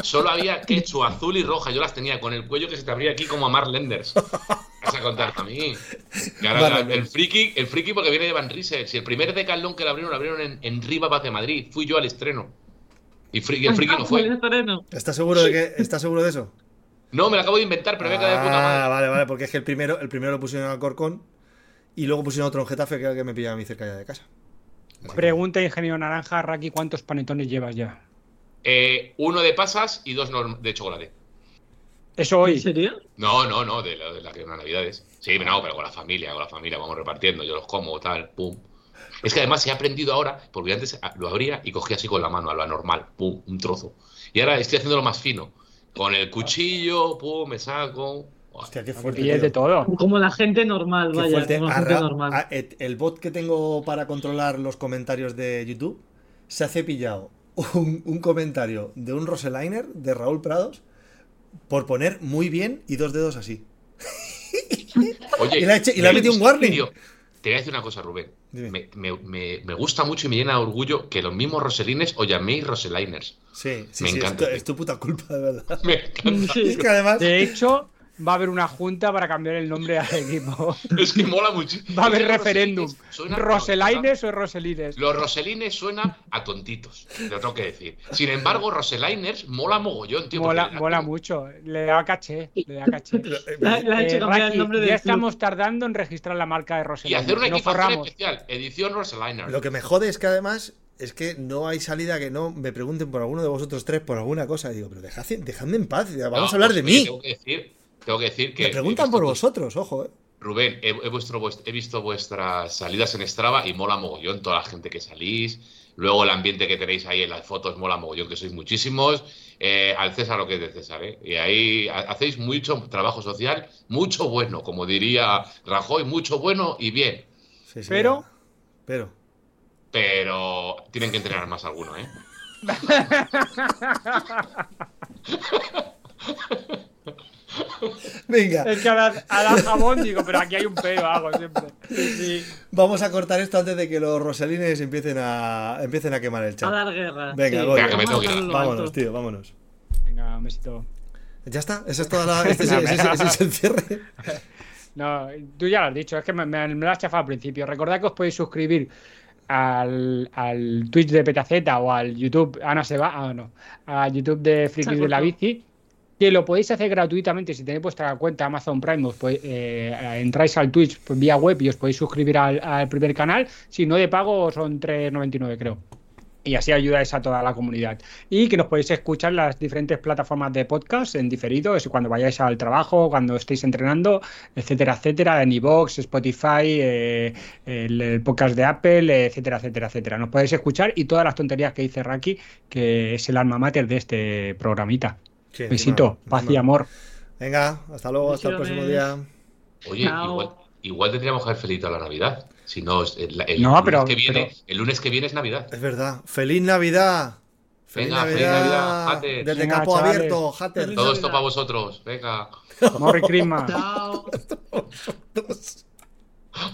Solo había Quechua, azul y roja. Yo las tenía con el cuello que se te abría aquí como a Mark Lenders. Vas a contar a mí. Ahora, el, friki, el friki porque viene de Van Rysel. Si el primer Decathlon que lo abrieron, lo abrieron en, en Riverside de Madrid. Fui yo al estreno. Y friki, el friki no fue. ¿Estás seguro de que ¿Estás seguro de eso? No, me lo acabo de inventar, pero me ah, quedé de puta madre. Ah, vale, vale, porque es que el primero, el primero lo pusieron a Corcón y luego pusieron otro en Getafe, que era el que me pillaba a mí cerca ya de casa. Bueno. Pregunta, ingeniero Naranja, Raki, ¿cuántos panetones llevas ya? Eh, uno de pasas y dos norm- de chocolate. ¿Eso hoy? ¿En serio? No, no, no, de la, de la que una navidades. Sí, no, pero con la familia, con la familia vamos repartiendo, yo los como, tal, pum. Es que además he aprendido ahora, porque antes lo abría y cogía así con la mano, a lo anormal, pum, un trozo. Y ahora estoy haciéndolo más fino. Con el cuchillo, pum, me saco. Hostia, qué fuerte. Y es de todo. Como la gente normal, qué vaya. Como la gente Arra- normal. A, el bot que tengo para controlar los comentarios de YouTube se ha cepillado. Un, un comentario de un Roseliner de Raúl Prados por poner muy bien y dos dedos así. Oye, y le ha, hecho, y le ha metido un warning. Tío, te voy a decir una cosa, Rubén. Me, me, me, me gusta mucho y me llena de orgullo que los mismos Roselines os llaméis Roseliners. Sí, sí, me sí encanta. Es, tu, es tu puta culpa, de verdad. Me encanta. Sí. Es que además... De hecho, va a haber una junta para cambiar el nombre al equipo. Es que mola muchísimo. Va a haber referéndum. ¿Roselines o Roselines? Los Roselines suenan a tontitos, te lo tengo que decir. Sin embargo, Roseliners mola mogollón, tío. Mola, mola mucho. Le da caché. Le da caché. La, la eh, he hecho cambiar Raki, el nombre de ya estamos club. Tardando en registrar la marca de Roseliners. Y hacer una equipación no especial. Edición Roseliners. Lo que me jode es que además... Es que no hay salida que no me pregunten por alguno de vosotros tres por alguna cosa. Y digo, pero dejad, dejadme en paz. Vamos no, a hablar de mí. Tengo que decir... Tengo que decir que... Me preguntan por vosotros, ojo, eh. Rubén, he, he, vuestro, he visto vuestras salidas en Strava y mola mogollón toda la gente que salís. Luego el ambiente que tenéis ahí en las fotos mola mogollón, que sois muchísimos. Eh, al César lo que es de César, ¿eh? Y ahí hacéis mucho trabajo social, mucho bueno, como diría Rajoy, mucho bueno y bien. Sí, sí, pero... Pero... Pero... Tienen que entrenar más alguno, ¿eh? Venga. Es que a la, a la jamón digo, pero aquí hay un peo, hago siempre. Sí. Vamos a cortar esto antes de que los Roselines empiecen a empiecen a quemar el chat. A dar guerra. Venga, sí. voy. Venga, que me tengo que ir. Vámonos, tío, vámonos. Venga, un besito. Ya está, esa es toda la. Este, no, ese, ese, ese es el cierre. No, tú ya lo has dicho, es que me, me, me lo has chafado al principio. Recordad que os podéis suscribir al, al Twitch de Petazeta o al YouTube. Ah, no se va. Ah, no. A YouTube de Frikis de la Bici. que lo podéis hacer gratuitamente si tenéis vuestra cuenta Amazon Prime. Os podéis, eh, entráis al Twitch pues, vía web y os podéis suscribir al, al primer canal. Si no de pago son tres noventa y nueve, creo. Y así ayudáis a toda la comunidad. Y que nos podéis escuchar en las diferentes plataformas de podcast en diferido, es cuando vayáis al trabajo, cuando estéis entrenando, etcétera, etcétera, en iVoox, Spotify, eh, el, el podcast de Apple, etcétera, etcétera, etcétera. Nos podéis escuchar y todas las tonterías que dice Raki, que es el alma mater de este programita. Sí, besito, encima, paz encima. Y amor. Venga, hasta luego, hasta el próximo día. Oye, igual, igual tendríamos que haber felicitado la Navidad. Si no, el, el, no, lunes pero, que viene, pero... el lunes que viene es Navidad. Es verdad. ¡Feliz Navidad! ¡Feliz Venga, Navidad! Feliz Navidad. Desde capoabierto, Hatter. Todo esto para vosotros. Venga. Merry Christmas. Chao.